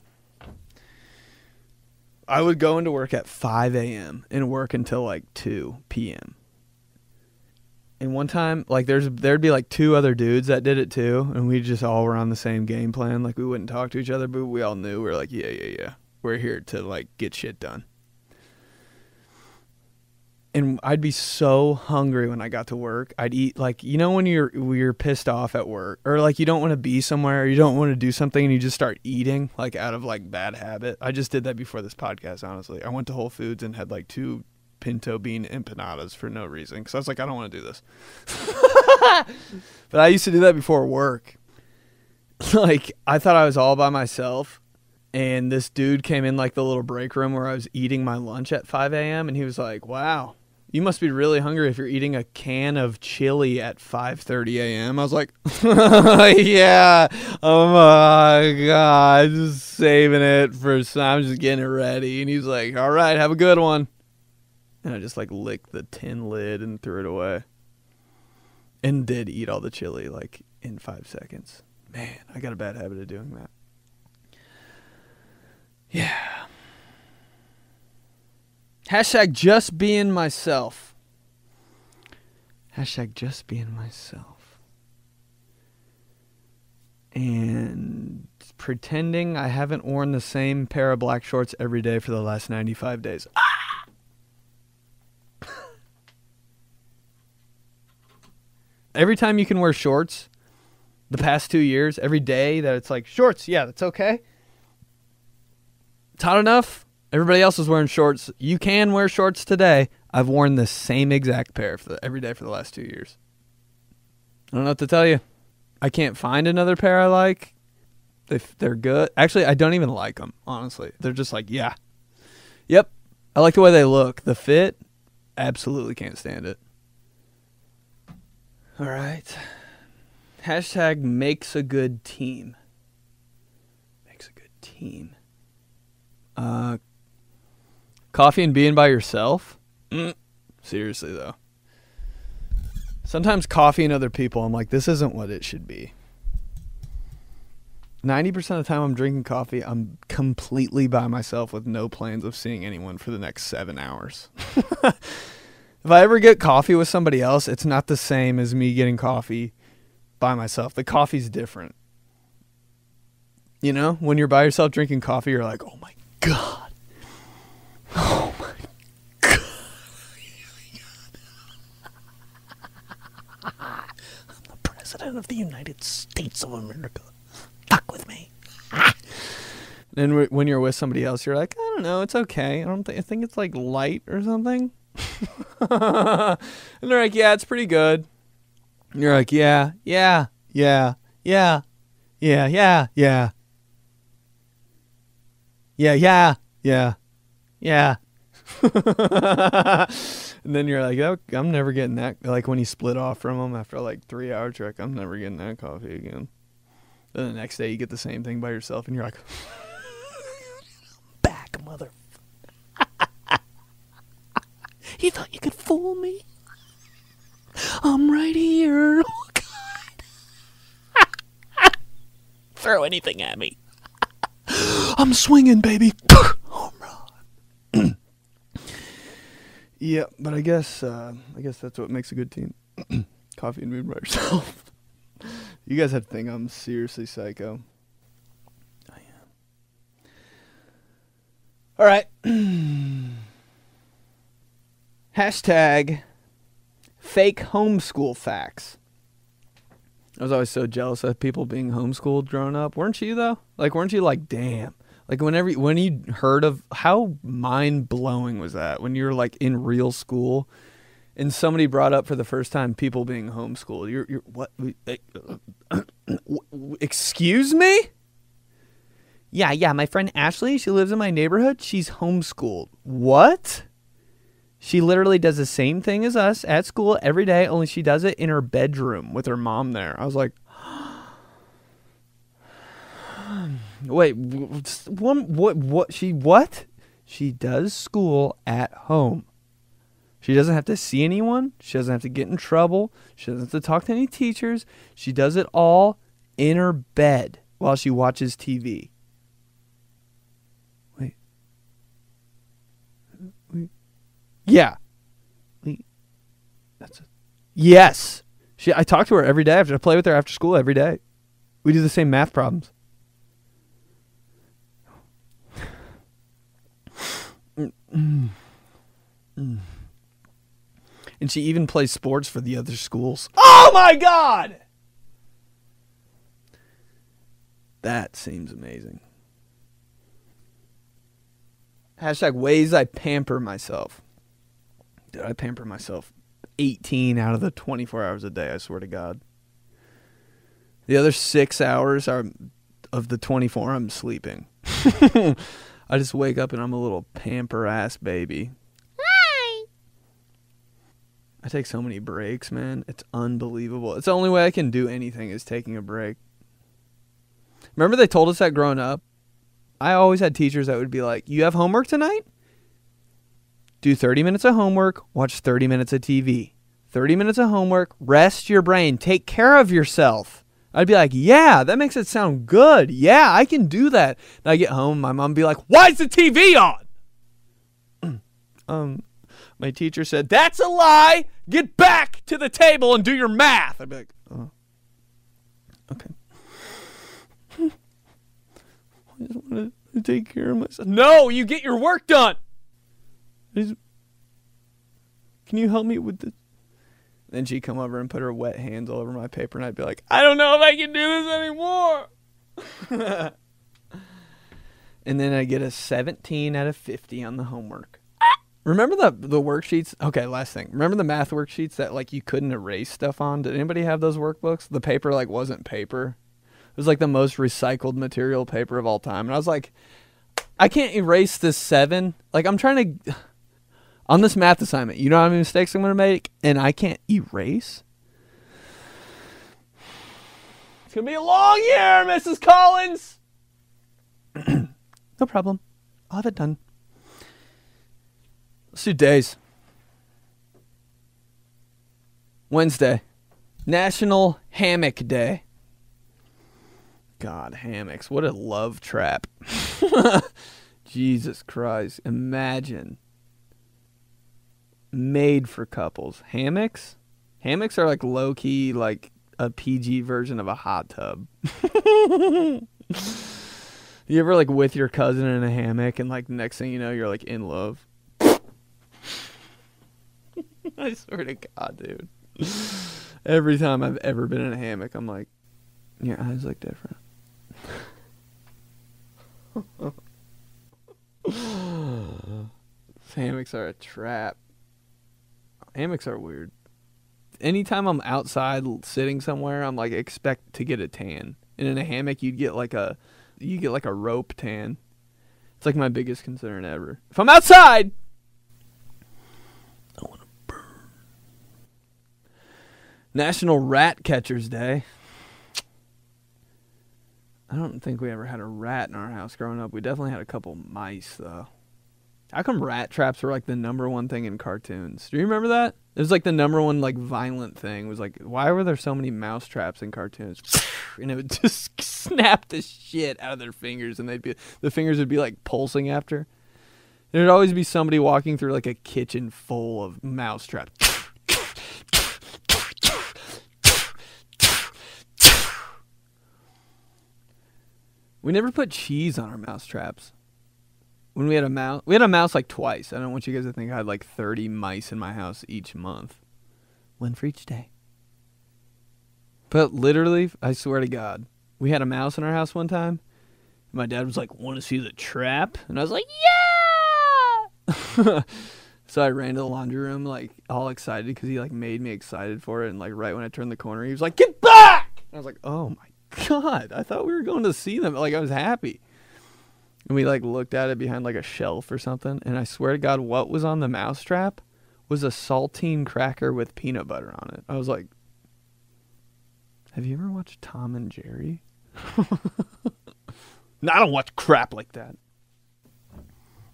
I would go into work at five a m and work until, like, two p m And one time, like, there's there'd be, like, two other dudes that did it, too. And we just all were on the same game plan. Like, we wouldn't talk to each other, but we all knew. We were like, yeah, yeah, yeah. We're here to, like, get shit done. And I'd be so hungry when I got to work. I'd eat, like, you know, when you're you're pissed off at work, or like you don't want to be somewhere, or you don't want to do something, and you just start eating like out of like bad habit. I just did that before this podcast. Honestly, I went to Whole Foods and had like two pinto bean empanadas for no reason because I was like, I don't want to do this. But I used to do that before work. Like, I thought I was all by myself. And this dude came in like the little break room where I was eating my lunch at five a.m. And he was like, wow, you must be really hungry if you're eating a can of chili at five thirty a.m. I was like, yeah, oh my God, I'm just saving it for some, I'm just getting it ready. And he's like, all right, have a good one. And I just like licked the tin lid and threw it away. And did eat all the chili like in five seconds. Man, I got a bad habit of doing that. Yeah. Hashtag just being myself. Hashtag just being myself. And pretending I haven't worn the same pair of black shorts every day for the last ninety-five days. Ah! Every time you can wear shorts, the past two years, every day that it's like, shorts, yeah, that's okay. It's hot enough. Everybody else is wearing shorts. You can wear shorts today. I've worn the same exact pair for the, every day for the last two years. I don't know what to tell you. I can't find another pair I like. If they're good. Actually, I don't even like them, honestly. They're just like, yeah. Yep. I like the way they look. The fit, absolutely can't stand it. All right. Hashtag makes a good team. Makes a good team. Uh, coffee and being by yourself? Mm. Seriously, though. Sometimes coffee and other people, I'm like, this isn't what it should be. ninety percent of the time I'm drinking coffee, I'm completely by myself with no plans of seeing anyone for the next seven hours. If I ever get coffee with somebody else, it's not the same as me getting coffee by myself. The coffee's different. You know, when you're by yourself drinking coffee, you're like, oh my God. God. Oh my God. I'm the president of the United States of America. Fuck with me. Then when you're with somebody else, you're like, I don't know, it's okay. I don't think I think it's like light or something. And they're like, yeah, it's pretty good. And you're like, yeah, yeah, yeah, yeah, yeah, yeah, yeah. Yeah, yeah, yeah, yeah. And then you're like, oh, I'm never getting that. Like when you split off from them after like three hour trek, I'm never getting that coffee again. Then the next day you get the same thing by yourself and you're like, back, mother. You thought you could fool me? I'm right here. Oh, God. Throw anything at me. I'm swinging, baby. Home run. Yeah, but I guess uh, I guess that's what makes a good team. Coffee and being by yourself. You guys have to think I'm seriously psycho. I am. All right. Hashtag fake homeschool facts. I was always so jealous of people being homeschooled growing up. Weren't you, though? Like, weren't you like, damn. Like, whenever you, when you heard of, how mind-blowing was that? When you were, like, in real school, and somebody brought up for the first time people being homeschooled. You're, you're what? Excuse me? Yeah, yeah, my friend Ashley, she lives in my neighborhood. She's homeschooled. What? She literally does the same thing as us at school every day, only she does it in her bedroom with her mom there. I was like, wait, what, what, what, she, what? She does school at home. She doesn't have to see anyone. She doesn't have to get in trouble. She doesn't have to talk to any teachers. She does it all in her bed while she watches T V. Yeah. That's it. Yes. She, I talk to her every day. After, I play with her after school every day. We do the same math problems. Mm-mm. Mm. and she even plays sports for the other schools. Oh my God! That seems amazing. Hashtag ways I pamper myself. Dude, I pamper myself eighteen out of the twenty-four hours a day, I swear to God. The other six hours are of the twenty-four, I'm sleeping. I just wake up and I'm a little pamper-ass baby. Hi! I take so many breaks, man. It's unbelievable. It's the only way I can do anything is taking a break. Remember they told us that growing up? I always had teachers that would be like, you have homework tonight? Do thirty minutes of homework, watch thirty minutes of T V. thirty minutes of homework, rest your brain, take care of yourself. I'd be like, yeah, that makes it sound good. Yeah, I can do that. And I get home, my mom would be like, why is the T V on? um, my teacher said, that's a lie. Get back to the table and do your math. I'd be like, oh, okay. I just want to take care of myself. No, you get your work done. Just, can you help me with this? Then she'd come over and put her wet hands all over my paper, and I'd be like, I don't know if I can do this anymore. And then I get a seventeen out of fifty on the homework. Remember the the worksheets? Okay, last thing. Remember the math worksheets that like you couldn't erase stuff on? Did anybody have those workbooks? The paper like wasn't paper. It was like the most recycled material paper of all time. And I was like, I can't erase this seven. Like, I'm trying to, on this math assignment, you know how many mistakes I'm going to make? And I can't erase? It's going to be a long year, Missus Collins. No problem. I'll have it done. Let's do days. Wednesday, National Hammock Day. God, hammocks. What a love trap. Jesus Christ. Imagine. Made for couples. Hammocks? Hammocks are like low-key, like a P G version of a hot tub. You ever like with your cousin in a hammock and like next thing you know, you're like in love? I swear to God, dude. Every time I've ever been in a hammock, I'm like, your eyes look different. Hammocks are a trap. Hammocks are weird. Anytime I'm outside sitting somewhere, I'm like expect to get a tan. And in a hammock, you'd get like a you get like a rope tan. It's like my biggest concern ever. If I'm outside, I want to burn. National Rat Catchers Day. I don't think we ever had a rat in our house growing up. We definitely had a couple mice, though. How come rat traps were, like, the number one thing in cartoons? Do you remember that? It was, like, the number one, like, violent thing. It was, like, why were there so many mouse traps in cartoons? And it would just snap the shit out of their fingers, and they'd be the fingers would be, like, pulsing after. There'd always be somebody walking through, like, a kitchen full of mouse traps. We never put cheese on our mouse traps. When we had a mouse, we had a mouse like twice. I don't want you guys to think I had like thirty mice in my house each month. One for each day. But literally, I swear to God, we had a mouse in our house one time. And my dad was like, want to see the trap? And I was like, yeah! So I ran to the laundry room like all excited because he like made me excited for it. And like right when I turned the corner, he was like, get back! And I was like, oh my God. God, I thought we were going to see them. Like, I was happy. And we, like, looked at it behind, like, a shelf or something. And I swear to God, what was on the mousetrap was a saltine cracker with peanut butter on it. I was like, have you ever watched Tom and Jerry? No, I don't watch crap like that.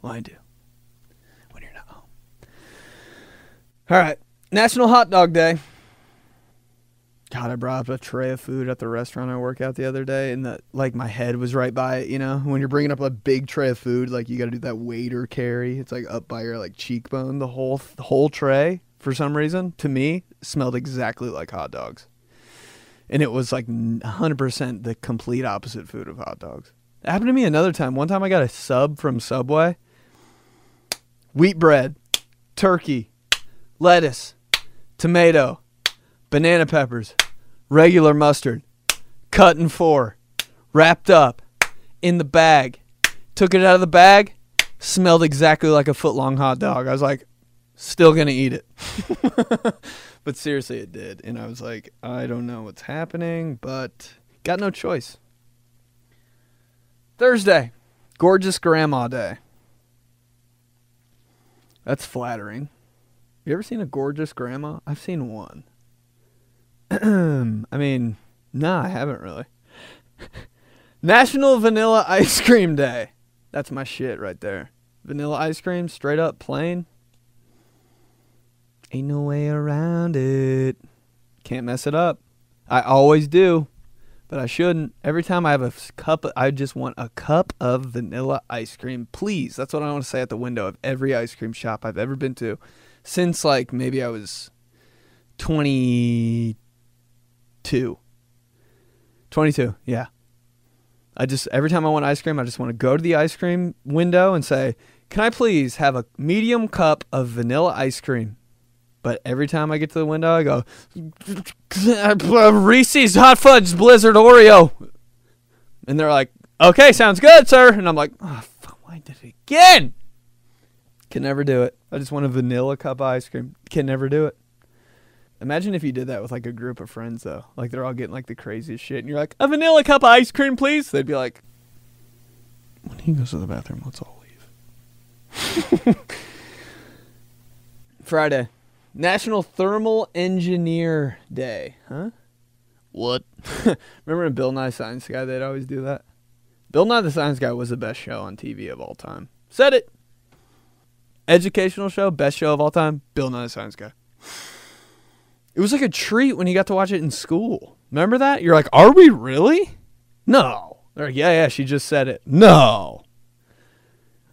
Well, I do. When you're not home. All right. National Hot Dog Day. God, I brought up a tray of food at the restaurant I work at the other day, and the, like my head was right by it, you know? When you're bringing up a big tray of food, like you got to do that waiter carry. It's like up by your like cheekbone. The whole the whole tray, for some reason, to me, smelled exactly like hot dogs. And it was like one hundred percent the complete opposite food of hot dogs. It happened to me another time. One time I got a sub from Subway. Wheat bread, turkey, lettuce, tomato, banana peppers, regular mustard, cut in four, wrapped up, in the bag. Took it out of the bag, smelled exactly like a foot-long hot dog. I was like, still gonna eat it. But seriously, it did. And I was like, I don't know what's happening, but got no choice. Thursday, Gorgeous Grandma Day. That's flattering. You ever seen a gorgeous grandma? I've seen one. I mean, nah, I haven't really. National Vanilla Ice Cream Day. That's my shit right there. Vanilla ice cream, straight up, plain. Ain't no way around it. Can't mess it up. I always do, but I shouldn't. Every time I have a cup, of, I just want a cup of vanilla ice cream, please. That's what I want to say at the window of every ice cream shop I've ever been to. Since, like, maybe I was twenty-two. twenty-two, yeah. I just, every time I want ice cream, I just want to go to the ice cream window and say, can I please have a medium cup of vanilla ice cream? But every time I get to the window, I go, Reese's Hot Fudge Blizzard Oreo. And they're like, okay, sounds good, sir. And I'm like, oh, fuck, why did it again? Can never do it. I just want a vanilla cup of ice cream. Can never do it. Imagine if you did that with, like, a group of friends, though. Like, they're all getting, like, the craziest shit. And you're like, a vanilla cup of ice cream, please. They'd be like, when he goes to the bathroom, let's all leave. Friday. National Thermal Engineer Day. Huh? What? Remember in Bill Nye the Science Guy, they'd always do that? Bill Nye the Science Guy was the best show on T V of all time. Said it. Educational show, best show of all time, Bill Nye the Science Guy. It was like a treat when you got to watch it in school. Remember that? You're like, are we really? No. They're like, yeah, yeah, she just said it. No.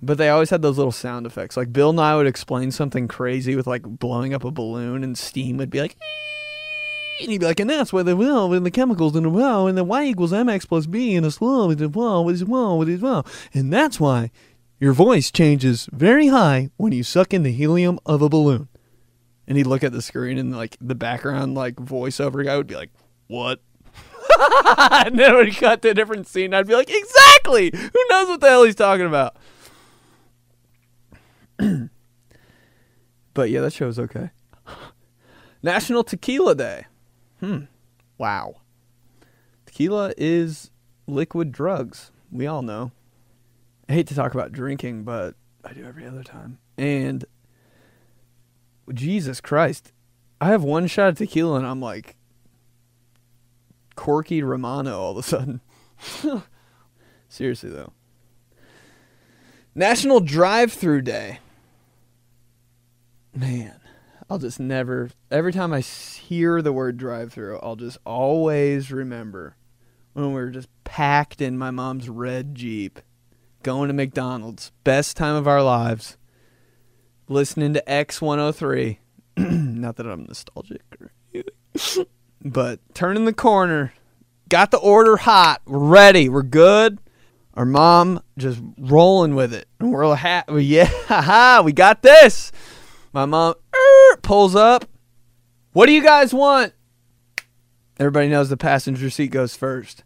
But they always had those little sound effects. Like, Bill Nye would explain something crazy with, like, blowing up a balloon, and steam would be like, ee! And he'd be like, and that's where they will, and the chemicals in the row, and then Y equals M X plus B, and a slow, and a wall, with a wall, with a wall. And that's why your voice changes very high when you suck in the helium of a balloon. And he'd look at the screen, and, like, the background, like, voiceover guy would be like, what? And then when he cut to a different scene, I'd be like, exactly! Who knows what the hell he's talking about? But, yeah, that show was okay. National Tequila Day. Hmm. Wow. Tequila is liquid drugs. We all know. I hate to talk about drinking, but I do every other time. And... Jesus Christ, I have one shot of tequila and I'm like Corky Romano all of a sudden. Seriously though. National Drive-Thru Day. Man, I'll just never, every time I hear the word drive-thru, I'll just always remember when we were just packed in my mom's red Jeep, going to McDonald's, best time of our lives. Listening to X one oh three, not that I'm nostalgic or anything, but turning the corner, got the order hot, we're ready, we're good, our mom just rolling with it, and we're like, ha- yeah, haha, we got this, my mom er, pulls up, what do you guys want? Everybody knows the passenger seat goes first.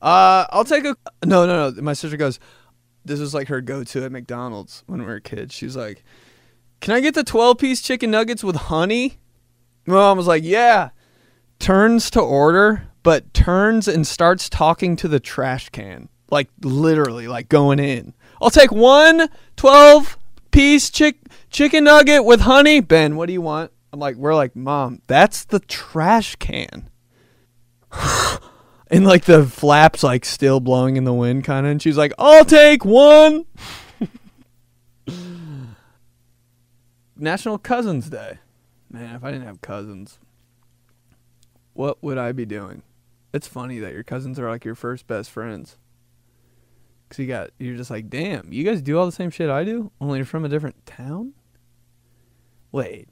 Uh, I'll take a, no, no, no, my sister goes, this was like her go-to at McDonald's when we were kids, she was like, can I get the twelve-piece chicken nuggets with honey? My mom was like, yeah. Turns to order, but turns and starts talking to the trash can. Like, literally, like, going in. I'll take one twelve-piece chick chicken nugget with honey. Ben, what do you want? I'm like, we're like, Mom, that's the trash can. And, like, the flaps, like, still blowing in the wind, kind of. And she's like, I'll take one. National Cousins Day. Man, if I didn't have cousins, what would I be doing? It's funny that your cousins are like your first best friends. Because you got, you're just like, damn, you guys do all the same shit I do? Only you're from a different town? Wait.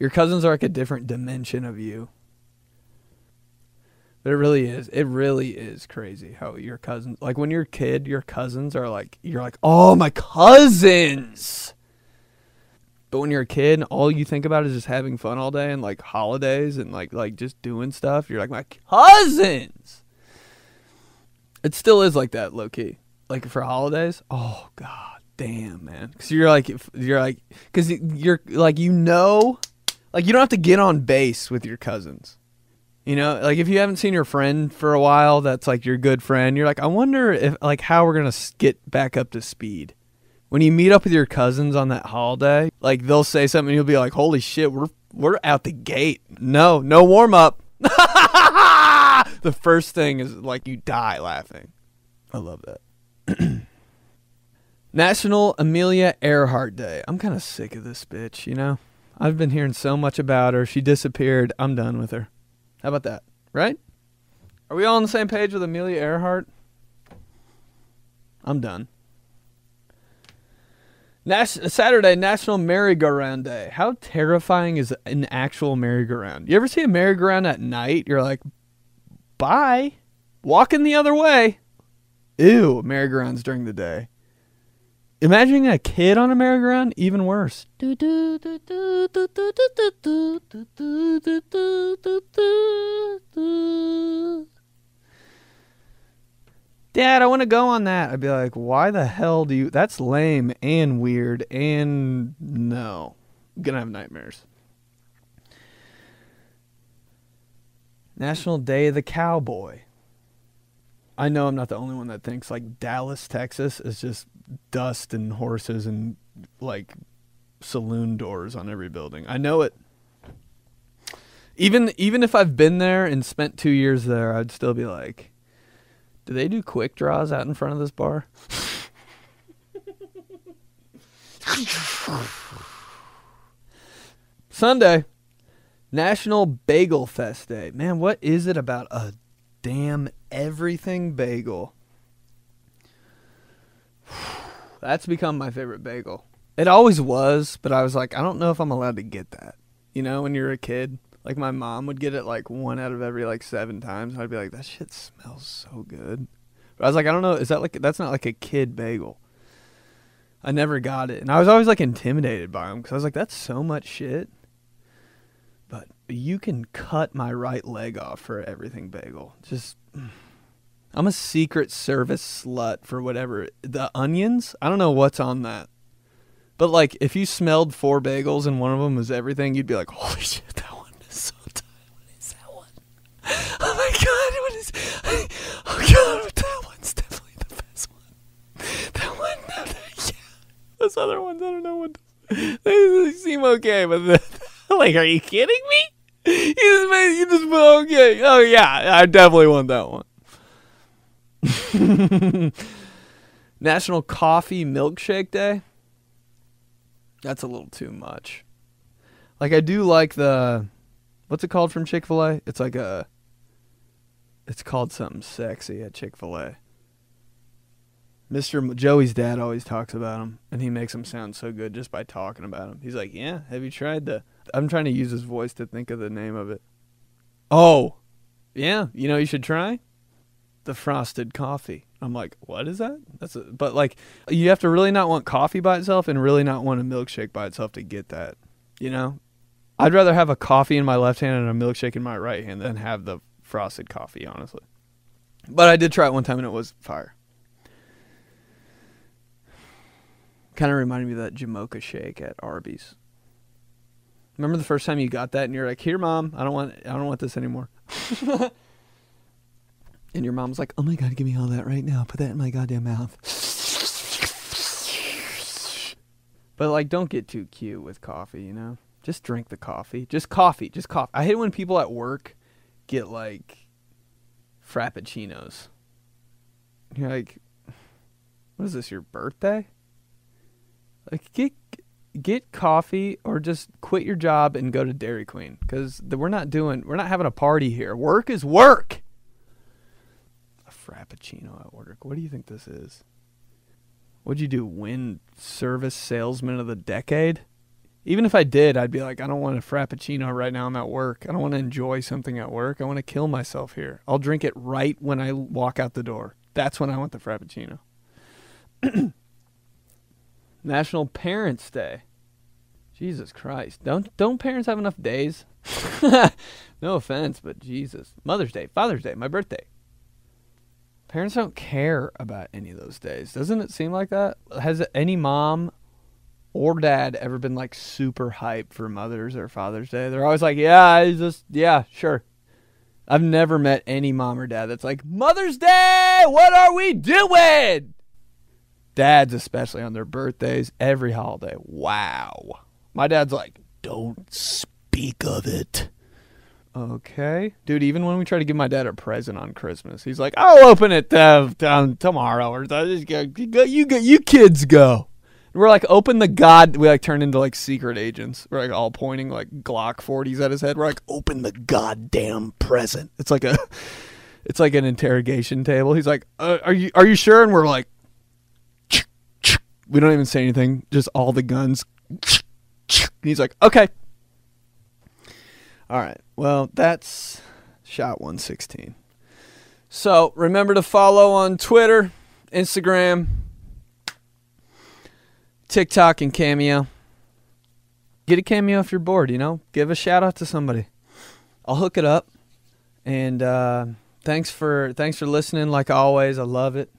Your cousins are like a different dimension of you. But it really is. It really is crazy how your cousins, like when you're a kid, your cousins are like, you're like, oh, my cousins. But when you're a kid, all you think about is just having fun all day and like holidays and like like just doing stuff. You're like, my cousins. It still is like that, low key. Like for holidays, oh god damn, man. Because you're like, you're like, because you're like, you know, like you don't have to get on base with your cousins. You know, like if you haven't seen your friend for a while, that's like your good friend. You're like, I wonder if like how we're gonna get back up to speed. When you meet up with your cousins on that holiday, like they'll say something and you'll be like, holy shit, we're we're out the gate. No, no warm up. The first thing is like you die laughing. I love that. National Amelia Earhart Day. I'm kind of sick of this bitch, you know? I've been hearing so much about her. She disappeared. I'm done with her. How about that? Right? Are we all on the same page with Amelia Earhart? I'm done. Nas Saturday, National Merry-Go-Round Day. How terrifying is an actual merry-go-round? You ever see a merry-go-round at night? You're like, bye. Walking the other way. Ew, merry-go-rounds during the day. Imagining a kid on a merry-go-round, even worse. Dad, I want to go on that. I'd be like, why the hell do you... That's lame and weird and... No. I'm going to have nightmares. National Day of the Cowboy. I know I'm not the only one that thinks, like, Dallas, Texas is just dust and horses and, like, saloon doors on every building. I know it. Even, even if I've been there and spent two years there, I'd still be like... Do they do quick draws out in front of this bar? Sunday, National Bagel Fest Day. Man, what is it about a damn everything bagel? That's become my favorite bagel. It always was, but I was like, I don't know if I'm allowed to get that. You know, when you're a kid. Like, my mom would get it, like, one out of every, like, seven times. And I'd be like, that shit smells so good. But I was like, I don't know. Is that, like, that's not, like, a kid bagel. I never got it. And I was always, like, intimidated by them. Because I was like, that's so much shit. But you can cut my right leg off for everything bagel. Just, I'm a Secret Service slut for whatever. The onions? I don't know what's on that. But, like, if you smelled four bagels and one of them was everything, you'd be like, holy shit, that oh my god, what is I, oh god, that one's definitely the best one. That one, no, that, yeah. Those other ones, I don't know what to, they, they seem okay, but the, like, are you kidding me? You just made, you just okay. Oh yeah, I definitely want that one. National Coffee Milkshake Day. That's a little too much. Like, I do like the, what's it called from Chick-fil-A? It's like a, it's called something sexy at Chick-fil-A. Mister M Joey's dad always talks about him, and he makes him sound so good just by talking about him. He's like, yeah, have you tried the... I'm trying to use his voice to think of the name of it. Oh, yeah, you know you should try? The frosted coffee. I'm like, what is that? That's a... But, like, you have to really not want coffee by itself and really not want a milkshake by itself to get that, you know? I'd rather have a coffee in my left hand and a milkshake in my right hand than have the frosted coffee, honestly. But I did try it one time and it was fire. Kind of reminded me of that Jamocha shake at Arby's. Remember the first time you got that and you're like, "Here, mom, I don't want, I don't want this anymore." And your mom's like, "Oh my god, give me all that right now. Put that in my goddamn mouth." But, like, don't get too cute with coffee, you know. Just drink the coffee. Just coffee. Just coffee. I hate when people at work get, like, frappuccinos. You're like, what is this, your birthday? Like, get get coffee or just quit your job and go to Dairy Queen. Because we're not doing, we're not having a party here. Work is work. A frappuccino at work. What do you think this is? What'd you do, win Service Salesman of the Decade? Even if I did, I'd be like, I don't want a frappuccino right now. I'm at work. I don't want to enjoy something at work. I want to kill myself here. I'll drink it right when I walk out the door. That's when I want the frappuccino. National Parents Day. Jesus Christ. Don't don't parents have enough days? No offense, but Jesus. Mother's Day, Father's Day, my birthday. Parents don't care about any of those days. Doesn't it seem like that? Has any mom or dad ever been like super hyped for Mother's or Father's Day? They're always like, yeah, I just, yeah, sure. I've never met any mom or dad that's like, Mother's Day, what are we doing? Dads, especially on their birthdays, every holiday. Wow. My dad's like, don't speak of it. Okay. Dude, even when we try to give my dad a present on Christmas, he's like, I'll open it uh, um, tomorrow. Or just go, you, go, you kids go. And we're like, open the god. We like turn into like secret agents. We're like all pointing like Glock forties at his head. We're like, open the goddamn present. It's like a, it's like an interrogation table. He's like, uh, are you are you sure? And we're like, ch ch we don't even say anything. Just all the guns. Ch ch and he's like, okay. All right, well, that's shot one sixteen. So remember to follow on Twitter, Instagram, TikTok, and Cameo. Get a Cameo if you're bored, you know? Give a shout-out to somebody. I'll hook it up. And uh, thanks for thanks for listening, like always. I love it.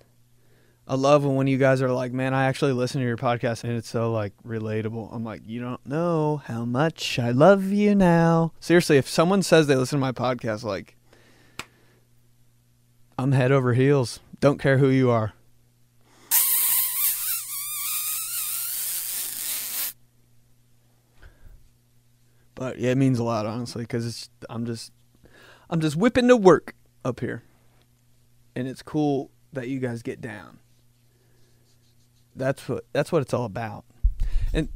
I love when, when you guys are like, man, I actually listen to your podcast and it's so like relatable. I'm like, you don't know how much I love you now. Seriously, if someone says they listen to my podcast, like, I'm head over heels. Don't care who you are. But yeah, it means a lot, honestly, because it's I'm just I'm just whipping to work up here, and it's cool that you guys get down. That's what that's what it's all about. And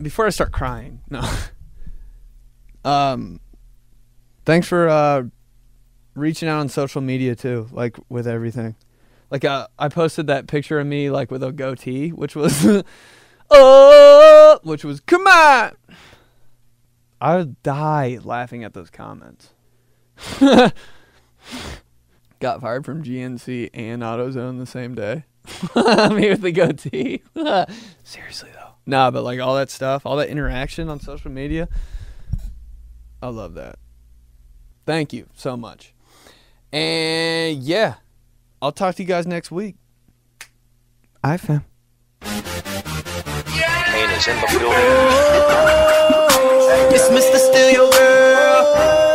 before I start crying, no. um, thanks for uh, reaching out on social media too, like with everything. Like uh, I posted that picture of me like with a goatee, which was oh, which was come on. I would die laughing at those comments. Got fired from G N C and AutoZone the same day. Me with the goatee. Seriously, though. Nah, but like all that stuff, all that interaction on social media, I love that. Thank you so much. And yeah, I'll talk to you guys next week. I found. It's Mister Steal Your Girl.